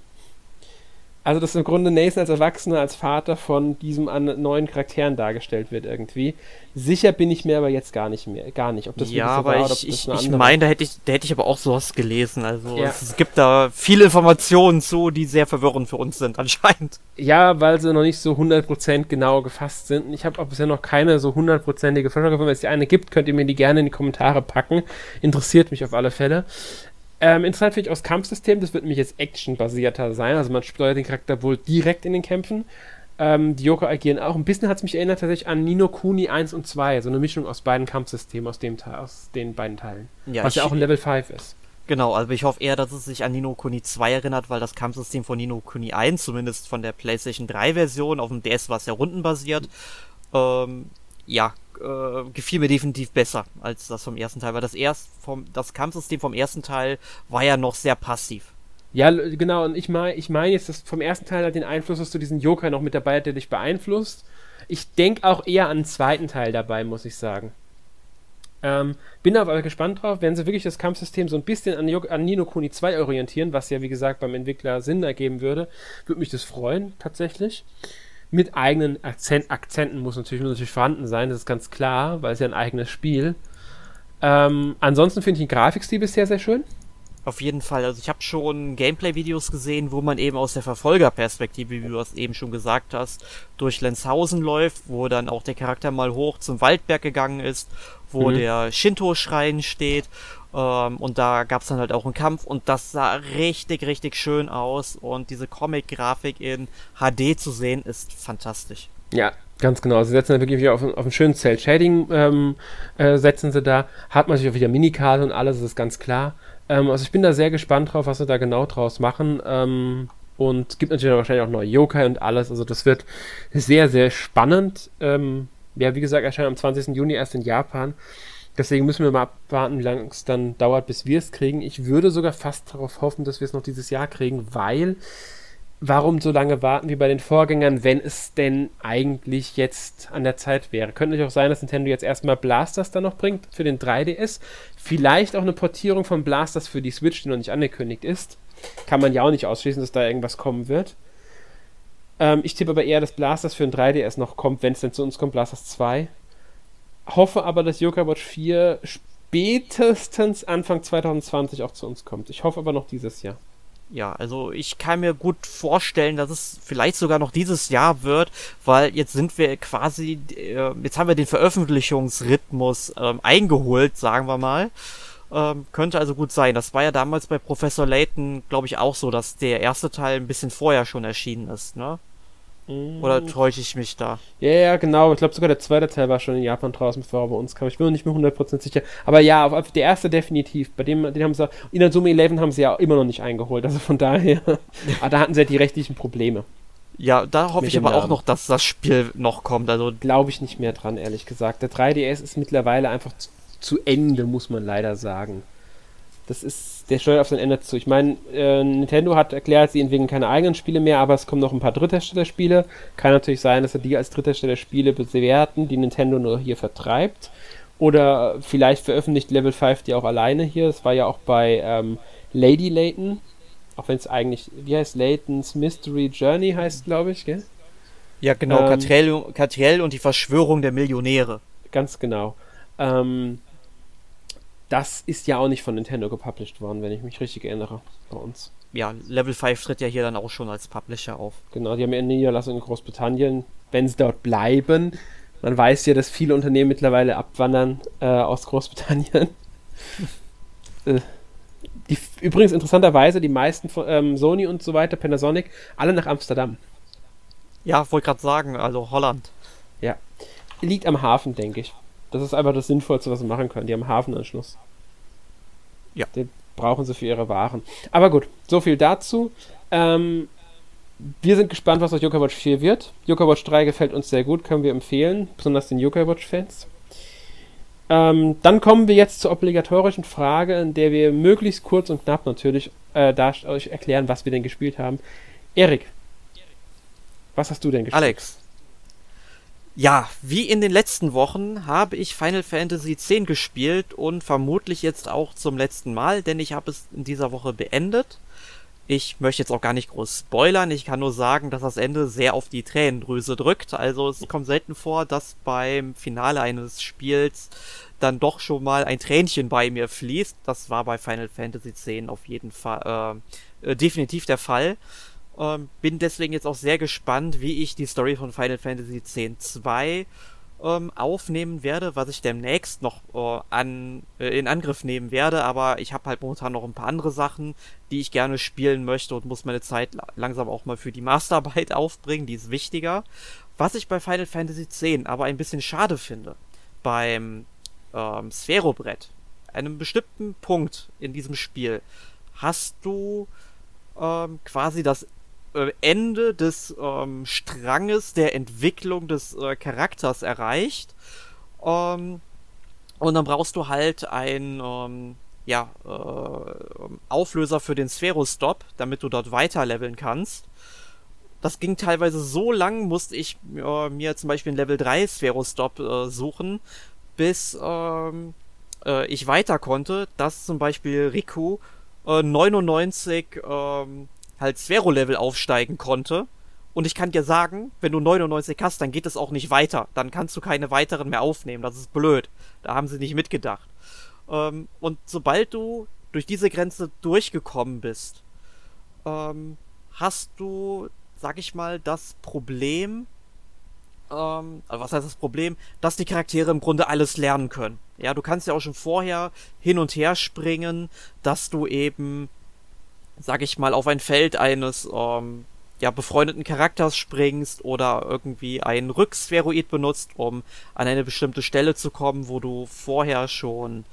Also dass im Grunde Nathan als Erwachsener, als Vater von diesem neuen Charakteren dargestellt wird irgendwie. Sicher bin ich mir aber jetzt gar nicht, ob das wirklich so war, oder ob das eine andere. Ich meine, da hätte ich aber auch sowas gelesen. Also ja. Es gibt da viele Informationen zu, die sehr verwirrend für uns sind anscheinend. Ja, weil sie noch nicht so 100% genau gefasst sind. Ich habe auch bisher noch keine so 100%ige Forschung gefunden. Wenn es die eine gibt, könnt ihr mir die gerne in die Kommentare packen. Interessiert mich auf alle Fälle. Interessant finde ich auch das Kampfsystem, das wird nämlich jetzt actionbasierter sein, also man steuert den Charakter wohl direkt in den Kämpfen. Die Yokai agieren auch, ein bisschen hat es mich erinnert tatsächlich an Ni no Kuni 1 und 2, so eine Mischung aus beiden Kampfsystemen, aus den beiden Teilen, ja, was ja auch ein Level 5 ist. Genau, also ich hoffe eher, dass es sich an Ni no Kuni 2 erinnert, weil das Kampfsystem von Ni no Kuni 1, zumindest von der PlayStation 3 Version, auf dem DS war es ja rundenbasiert, gefiel mir definitiv besser als das vom ersten Teil, weil das Kampfsystem vom ersten Teil war ja noch sehr passiv. Ja, genau, und ich meine jetzt, dass vom ersten Teil hat den Einfluss, dass du diesen Yokai noch mit dabei hast, der dich beeinflusst. Ich denke auch eher an den zweiten Teil dabei, muss ich sagen. Bin aber gespannt drauf, wenn sie wirklich das Kampfsystem so ein bisschen an Ni no Kuni 2 orientieren, was ja, wie gesagt, beim Entwickler Sinn ergeben würde mich das freuen, tatsächlich. Mit eigenen Akzenten muss natürlich vorhanden sein, das ist ganz klar, weil es ja ein eigenes Spiel. Ansonsten finde ich den Grafikstil bisher sehr schön. Auf jeden Fall, also ich habe schon Gameplay-Videos gesehen, wo man eben aus der Verfolgerperspektive, wie du es eben schon gesagt hast, durch Lenzhausen läuft, wo dann auch der Charakter mal hoch zum Waldberg gegangen ist, wo der Shinto-Schrein steht. Und da gab es dann halt auch einen Kampf und das sah richtig, richtig schön aus und diese Comic-Grafik in HD zu sehen ist fantastisch. Ja, ganz genau. Sie setzen dann wirklich auf einen schönen Cell-Shading, setzen sie da, hat man natürlich auch wieder Minikarte und alles, das ist ganz klar. Also ich bin da sehr gespannt drauf, was sie da genau draus machen. Und es gibt natürlich wahrscheinlich auch neue Yokai und alles, also das wird sehr, sehr spannend. Ja, wie gesagt, erscheint am 20. Juni erst in Japan. Deswegen müssen wir mal abwarten, wie lange es dann dauert, bis wir es kriegen. Ich würde sogar fast darauf hoffen, dass wir es noch dieses Jahr kriegen, weil warum so lange warten wie bei den Vorgängern, wenn es denn eigentlich jetzt an der Zeit wäre? Könnte natürlich auch sein, dass Nintendo jetzt erstmal Blasters dann noch bringt für den 3DS. Vielleicht auch eine Portierung von Blasters für die Switch, die noch nicht angekündigt ist. Kann man ja auch nicht ausschließen, dass da irgendwas kommen wird. Ich tippe aber eher, dass Blasters für den 3DS noch kommt, wenn es denn zu uns kommt, Blasters 2. Hoffe aber, dass Yo-Kai Watch 4 spätestens Anfang 2020 auch zu uns kommt. Ich hoffe aber noch dieses Jahr. Ja, also ich kann mir gut vorstellen, dass es vielleicht sogar noch dieses Jahr wird, weil jetzt sind wir quasi, jetzt haben wir den Veröffentlichungsrhythmus eingeholt, sagen wir mal. Könnte also gut sein. Das war ja damals bei Professor Layton, glaube ich, auch so, dass der erste Teil ein bisschen vorher schon erschienen ist, ne? Oder täusche ich mich da? Ja, genau. Ich glaube sogar der zweite Teil war schon in Japan draußen, bevor er bei uns kam. Ich bin mir nicht mehr 100% sicher. Aber ja, auf der erste definitiv. Bei dem haben sie Inazuma 11 haben sie ja immer noch nicht eingeholt. Also von daher, da hatten sie ja die rechtlichen Probleme. Ja, da hoffe ich aber auch noch, dass das Spiel noch kommt. Also glaube ich nicht mehr dran, ehrlich gesagt. Der 3DS ist mittlerweile einfach zu Ende, muss man leider sagen. Das ist, der steuert auf sein Ende zu. Ich meine, Nintendo hat erklärt, sie entwickeln keine eigenen Spiele mehr, aber es kommen noch ein paar Drittherstellerspiele. Kann natürlich sein, dass sie die als Drittherstellerspiele bewerten, die Nintendo nur hier vertreibt. Oder vielleicht veröffentlicht Level 5 die auch alleine hier. Das war ja auch bei Lady Layton. Auch wenn es eigentlich, wie heißt Layton's Mystery Journey heißt, glaube ich, gell? Ja, genau. Catriel und die Verschwörung der Millionäre. Ganz genau. das ist ja auch nicht von Nintendo gepublished worden, wenn ich mich richtig erinnere, bei uns. Ja, Level 5 tritt ja hier dann auch schon als Publisher auf. Genau, die haben ja eine Niederlassung in Großbritannien, wenn sie dort bleiben. Man weiß ja, dass viele Unternehmen mittlerweile abwandern aus Großbritannien. Übrigens interessanterweise die meisten von Sony und so weiter, Panasonic, alle nach Amsterdam. Ja, wollte gerade sagen, also Holland. Ja, liegt am Hafen, denke ich. Das ist einfach das Sinnvollste, was sie machen können. Die haben Hafenanschluss. Ja. Den brauchen sie für ihre Waren. Aber gut, so viel dazu. Wir sind gespannt, was aus Yo-Kai Watch 4 wird. Yo-Kai Watch 3 gefällt uns sehr gut, können wir empfehlen, besonders den Yo-Kai Watch-Fans. Dann kommen wir jetzt zur obligatorischen Frage, in der wir möglichst kurz und knapp natürlich euch erklären, was wir denn gespielt haben. Erik, was hast du denn gespielt? Alex. Ja, wie in den letzten Wochen habe ich Final Fantasy X gespielt und vermutlich jetzt auch zum letzten Mal, denn ich habe es in dieser Woche beendet. Ich möchte jetzt auch gar nicht groß spoilern, ich kann nur sagen, dass das Ende sehr auf die Tränendrüse drückt. Also es kommt selten vor, dass beim Finale eines Spiels dann doch schon mal ein Tränchen bei mir fließt. Das war bei Final Fantasy X auf jeden Fall definitiv der Fall. Bin deswegen jetzt auch sehr gespannt, wie ich die Story von Final Fantasy X-2 aufnehmen werde, was ich demnächst noch in Angriff nehmen werde, aber ich habe halt momentan noch ein paar andere Sachen, die ich gerne spielen möchte und muss meine Zeit langsam auch mal für die Masterarbeit aufbringen, die ist wichtiger. Was ich bei Final Fantasy X aber ein bisschen schade finde, beim Sphero-Brett, einem bestimmten Punkt in diesem Spiel, hast du quasi das Ende des Stranges der Entwicklung des Charakters erreicht. Und dann brauchst du halt einen Auflöser für den Sphero-Stop, damit du dort weiter leveln kannst. Das ging teilweise so lang, musste ich mir zum Beispiel einen Level 3 Sphero-Stop suchen, bis ich weiter konnte, dass zum Beispiel Riku 99 halt Sphero-Level aufsteigen konnte. Und ich kann dir sagen, wenn du 99 hast, dann geht es auch nicht weiter. Dann kannst du keine weiteren mehr aufnehmen. Das ist blöd. Da haben sie nicht mitgedacht. Und sobald du durch diese Grenze durchgekommen bist, hast du, sag ich mal, das Problem, was heißt das Problem? Dass die Charaktere im Grunde alles lernen können. Ja, du kannst ja auch schon vorher hin und her springen, dass du eben, sag ich mal, auf ein Feld eines befreundeten Charakters springst oder irgendwie einen Rücksphäroid benutzt, um an eine bestimmte Stelle zu kommen, wo du vorher schon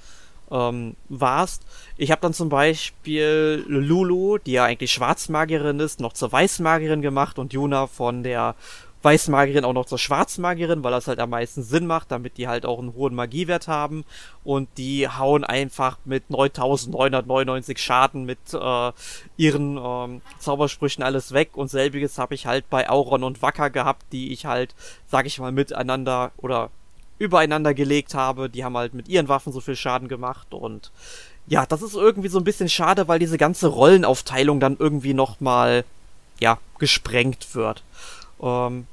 warst. Ich habe dann zum Beispiel Lulu, die ja eigentlich Schwarzmagierin ist, noch zur Weißmagierin gemacht und Yuna von der Weißmagierin auch noch zur Schwarzmagierin, weil das halt am meisten Sinn macht, damit die halt auch einen hohen Magiewert haben, und die hauen einfach mit 9999 Schaden mit ihren Zaubersprüchen alles weg, und selbiges habe ich halt bei Auron und Wacker gehabt, die ich halt, sag ich mal, miteinander oder übereinander gelegt habe, die haben halt mit ihren Waffen so viel Schaden gemacht, und ja, das ist irgendwie so ein bisschen schade, weil diese ganze Rollenaufteilung dann irgendwie nochmal, ja, gesprengt wird.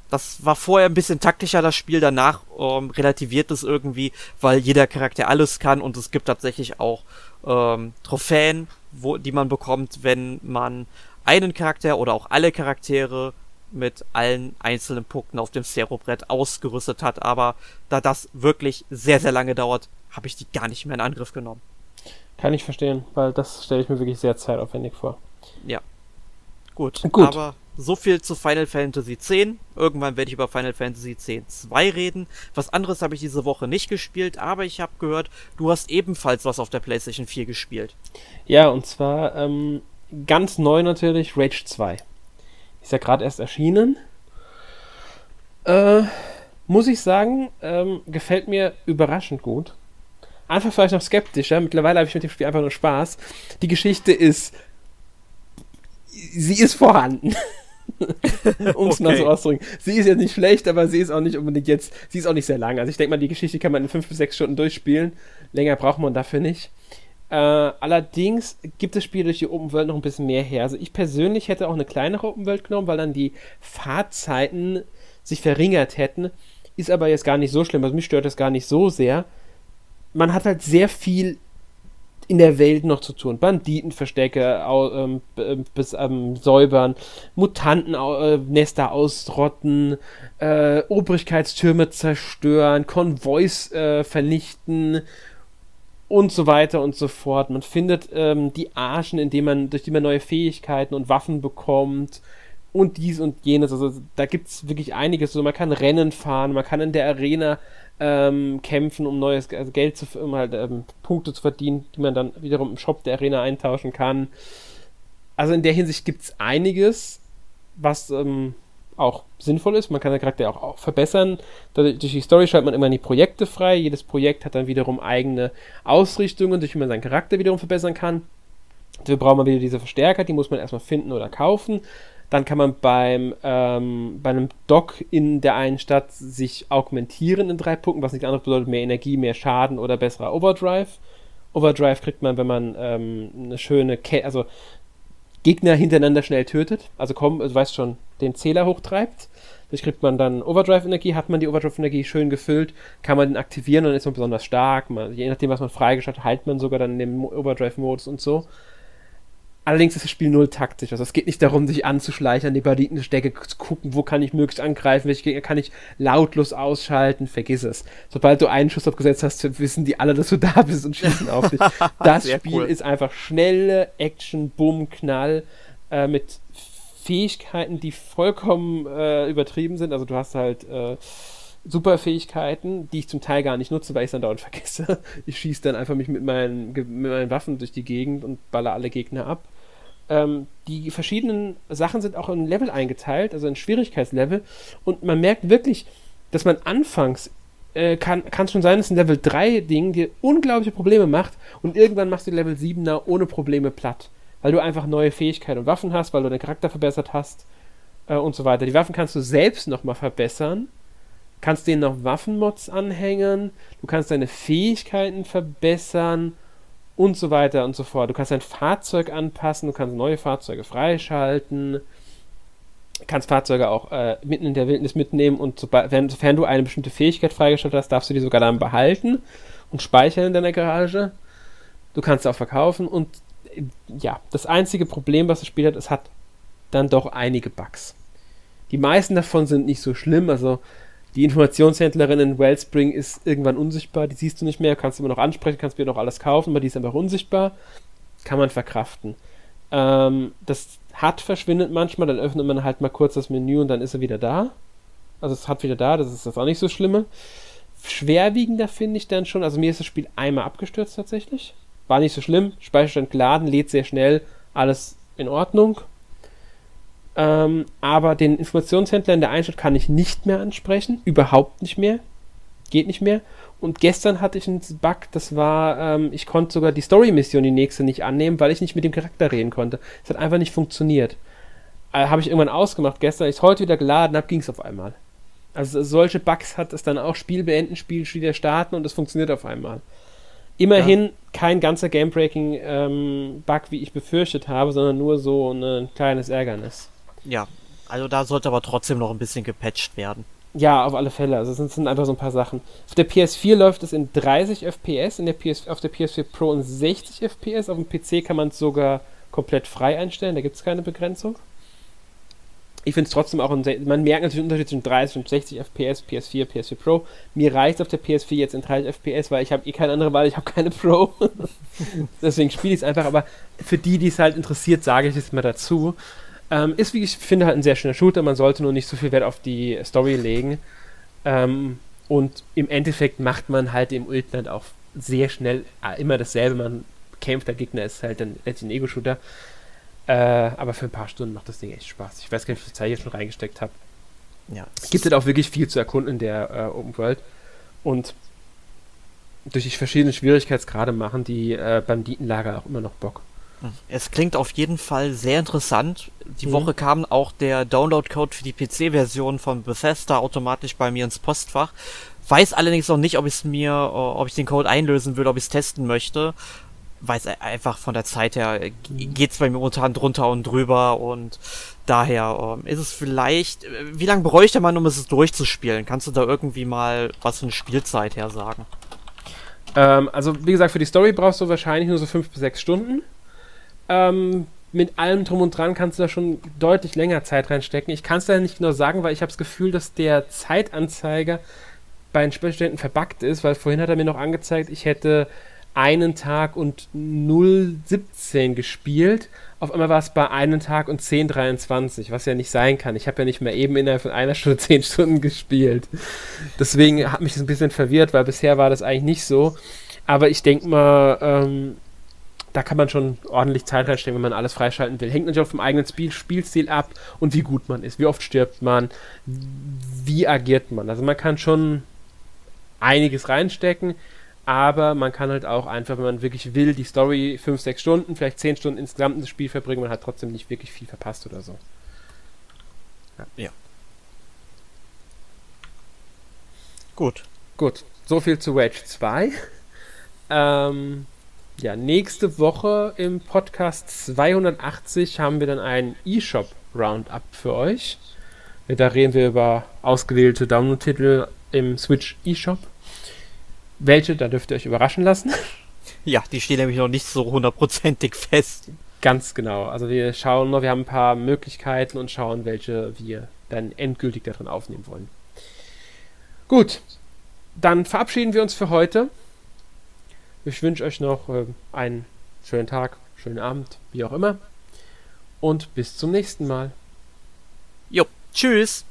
Das war vorher ein bisschen taktischer, das Spiel, danach relativiert es irgendwie, weil jeder Charakter alles kann, und es gibt tatsächlich auch Trophäen, die man bekommt, wenn man einen Charakter oder auch alle Charaktere mit allen einzelnen Punkten auf dem Sphero-Brett ausgerüstet hat, aber da das wirklich sehr, sehr lange dauert, habe ich die gar nicht mehr in Angriff genommen. Kann ich verstehen, weil das stelle ich mir wirklich sehr zeitaufwendig vor. Ja. Gut. Aber so viel zu Final Fantasy X. Irgendwann werde ich über Final Fantasy X-2 reden. Was anderes habe ich diese Woche nicht gespielt, aber ich habe gehört, du hast ebenfalls was auf der PlayStation 4 gespielt. Ja, und zwar ganz neu natürlich Rage 2. Ist ja gerade erst erschienen. Muss ich sagen, gefällt mir überraschend gut. Anfangs war ich noch skeptischer, mittlerweile habe ich mit dem Spiel einfach nur Spaß. Die Geschichte ist... sie ist vorhanden. Um es mal so auszudrücken. Sie ist jetzt nicht schlecht, aber sie ist auch nicht unbedingt jetzt, sie ist auch nicht sehr lang. Also ich denke mal, die Geschichte kann man in 5 bis 6 Stunden durchspielen. Länger braucht man dafür nicht. Allerdings gibt das Spiel durch die Open World noch ein bisschen mehr her. Also ich persönlich hätte auch eine kleinere Open World genommen, weil dann die Fahrzeiten sich verringert hätten. Ist aber jetzt gar nicht so schlimm. Also mich stört das gar nicht so sehr. Man hat halt sehr viel in der Welt noch zu tun. Banditenverstecke säubern, Mutantennester ausrotten, Obrigkeitstürme zerstören, Konvois vernichten und so weiter und so fort. Man findet die Archen, durch die man neue Fähigkeiten und Waffen bekommt und dies und jenes. Also da gibt es wirklich einiges. Also, man kann Rennen fahren, man kann in der Arena kämpfen, um neues Geld Punkte zu verdienen, die man dann wiederum im Shop der Arena eintauschen kann. Also in der Hinsicht gibt es einiges, was auch sinnvoll ist. Man kann den Charakter auch verbessern. Durch die Story schaltet man immer die Projekte frei. Jedes Projekt hat dann wiederum eigene Ausrichtungen, durch die man seinen Charakter wiederum verbessern kann. Dafür braucht man wieder diese Verstärker, die muss man erstmal finden oder kaufen. Dann kann man bei einem Dock in der einen Stadt sich augmentieren in 3 Punkten, was nichts anderes bedeutet, mehr Energie, mehr Schaden oder besserer Overdrive. Overdrive kriegt man, wenn man eine schöne, also Gegner hintereinander schnell tötet, du weißt schon, den Zähler hochtreibt. Dadurch kriegt man dann Overdrive-Energie, hat man die Overdrive-Energie schön gefüllt, kann man den aktivieren und dann ist man besonders stark. Je nachdem, was man freigeschaltet, heilt man sogar dann in dem Overdrive-Modus und so. Allerdings ist das Spiel null taktisch. Also es geht nicht darum, sich anzuschleichen, an die Banditenstecke zu gucken, wo kann ich möglichst angreifen, welche Gegner kann ich lautlos ausschalten, vergiss es. Sobald du einen Schuss abgesetzt hast, wissen die alle, dass du da bist und schießen auf dich. Das Spiel cool. Ist einfach schnelle Action, Bumm, Knall, mit Fähigkeiten, die vollkommen übertrieben sind. Also du hast halt Superfähigkeiten, die ich zum Teil gar nicht nutze, weil ich es dann dauernd vergesse. Ich schieße dann einfach mich mit meinen Waffen durch die Gegend und baller alle Gegner ab. Die verschiedenen Sachen sind auch in Level eingeteilt, also in Schwierigkeitslevel, und man merkt wirklich, dass man anfangs kann es schon sein, dass ein Level 3 Ding dir unglaubliche Probleme macht und irgendwann machst du Level 7er ohne Probleme platt, weil du einfach neue Fähigkeiten und Waffen hast, weil du deinen Charakter verbessert hast und so weiter. Die Waffen kannst du selbst nochmal verbessern, kannst denen noch Waffenmods anhängen, du kannst deine Fähigkeiten verbessern und so weiter und so fort. Du kannst dein Fahrzeug anpassen, du kannst neue Fahrzeuge freischalten, kannst Fahrzeuge auch mitten in der Wildnis mitnehmen und sofern du eine bestimmte Fähigkeit freigeschaltet hast, darfst du die sogar dann behalten und speichern in deiner Garage. Du kannst sie auch verkaufen und ja, das einzige Problem, was das Spiel hat, es hat dann doch einige Bugs. Die meisten davon sind nicht so schlimm, also die Informationshändlerin in Wellspring ist irgendwann unsichtbar, die siehst du nicht mehr, kannst du immer noch ansprechen, kannst dir noch alles kaufen, aber die ist einfach unsichtbar, kann man verkraften. Das HUD verschwindet manchmal, dann öffnet man halt mal kurz das Menü und dann ist er wieder da. Also es HUD wieder da, das ist das auch nicht so Schlimme. Schwerwiegender finde ich dann schon, also mir ist das Spiel einmal abgestürzt tatsächlich, war nicht so schlimm, Speicherstand geladen, lädt sehr schnell, alles in Ordnung. Aber den Informationshändler in der Einstadt kann ich nicht mehr ansprechen, überhaupt nicht mehr, geht nicht mehr. Und gestern hatte ich einen Bug, das war, ich konnte sogar die Story-Mission, die nächste, nicht annehmen, weil ich nicht mit dem Charakter reden konnte. Es hat einfach nicht funktioniert. Habe ich irgendwann ausgemacht gestern, ich es heute wieder geladen habe, ging es auf einmal. Also solche Bugs hat es dann auch, Spiel beenden, Spiel wieder starten und es funktioniert auf einmal. Immerhin kein ganzer Game-Breaking Bug, wie ich befürchtet habe, sondern nur so ein kleines Ärgernis. Ja, also da sollte aber trotzdem noch ein bisschen gepatcht werden. Ja, auf alle Fälle. Also es sind einfach so ein paar Sachen. Auf der PS4 läuft es in 30 FPS, auf der PS4 Pro in 60 FPS. Auf dem PC kann man es sogar komplett frei einstellen, da gibt es keine Begrenzung. Ich finde es trotzdem auch, man merkt natürlich den Unterschied zwischen 30 und 60 FPS, PS4, PS4 Pro. Mir reicht auf der PS4 jetzt in 30 FPS, weil ich habe keine andere Wahl, ich habe keine Pro. Deswegen spiele ich es einfach, aber für die es halt interessiert, sage ich es mal dazu. Ist, wie ich finde, halt ein sehr schöner Shooter, man sollte nur nicht so viel Wert auf die Story legen. Und im Endeffekt macht man halt im Ultland auch sehr schnell immer dasselbe, man kämpft, der Gegner ist halt dann letztlich ein Ego-Shooter. Aber für ein paar Stunden macht das Ding echt Spaß. Ich weiß gar nicht, wie viel Zeit ich jetzt schon reingesteckt habe. Ja. Es gibt halt auch wirklich viel zu erkunden in der Open World. Und durch die verschiedenen Schwierigkeitsgrade machen die Banditenlager auch immer noch Bock. Es klingt auf jeden Fall sehr interessant. Die Woche kam auch der Download-Code für die PC-Version von Bethesda automatisch bei mir ins Postfach. Weiß allerdings noch nicht, ob ich den Code einlösen würde, ob ich es testen möchte. Weil es einfach von der Zeit her geht's bei mir momentan drunter und drüber und daher ist es vielleicht. Wie lange bräuchte man, um es durchzuspielen? Kannst du da irgendwie mal was von Spielzeit her sagen? Also, wie gesagt, für die Story brauchst du wahrscheinlich nur so 5 bis 6 Stunden. Mit allem drum und dran kannst du da schon deutlich länger Zeit reinstecken. Ich kann es da nicht genau sagen, weil ich habe das Gefühl, dass der Zeitanzeiger bei den Spielständen verbuggt ist, weil vorhin hat er mir noch angezeigt, ich hätte einen Tag und 0,17 gespielt. Auf einmal war es bei einem Tag und 10,23, was ja nicht sein kann. Ich habe ja nicht mehr eben innerhalb von einer Stunde 10 Stunden gespielt. Deswegen hat mich das ein bisschen verwirrt, weil bisher war das eigentlich nicht so. Aber ich denke mal, da kann man schon ordentlich Zeit reinstecken, wenn man alles freischalten will. Hängt natürlich auch vom eigenen Spielstil ab und wie gut man ist, wie oft stirbt man, wie agiert man. Also man kann schon einiges reinstecken. Aber man kann halt auch einfach, wenn man wirklich will, die Story 5, 6 Stunden, vielleicht 10 Stunden insgesamt ins Spiel verbringen, man hat trotzdem nicht wirklich viel verpasst oder so. Ja. Gut. So viel zu Rage 2. Nächste Woche im Podcast 280 haben wir dann einen eShop-Roundup für euch. Da reden wir über ausgewählte Download-Titel im Switch eShop. Welche, da dürft ihr euch überraschen lassen. Ja, die stehen nämlich noch nicht so hundertprozentig fest. Ganz genau. Also wir schauen noch, wir haben ein paar Möglichkeiten und schauen, welche wir dann endgültig darin aufnehmen wollen. Gut, dann verabschieden wir uns für heute. Ich wünsche euch noch einen schönen Tag, schönen Abend, wie auch immer. Und bis zum nächsten Mal. Jo, tschüss.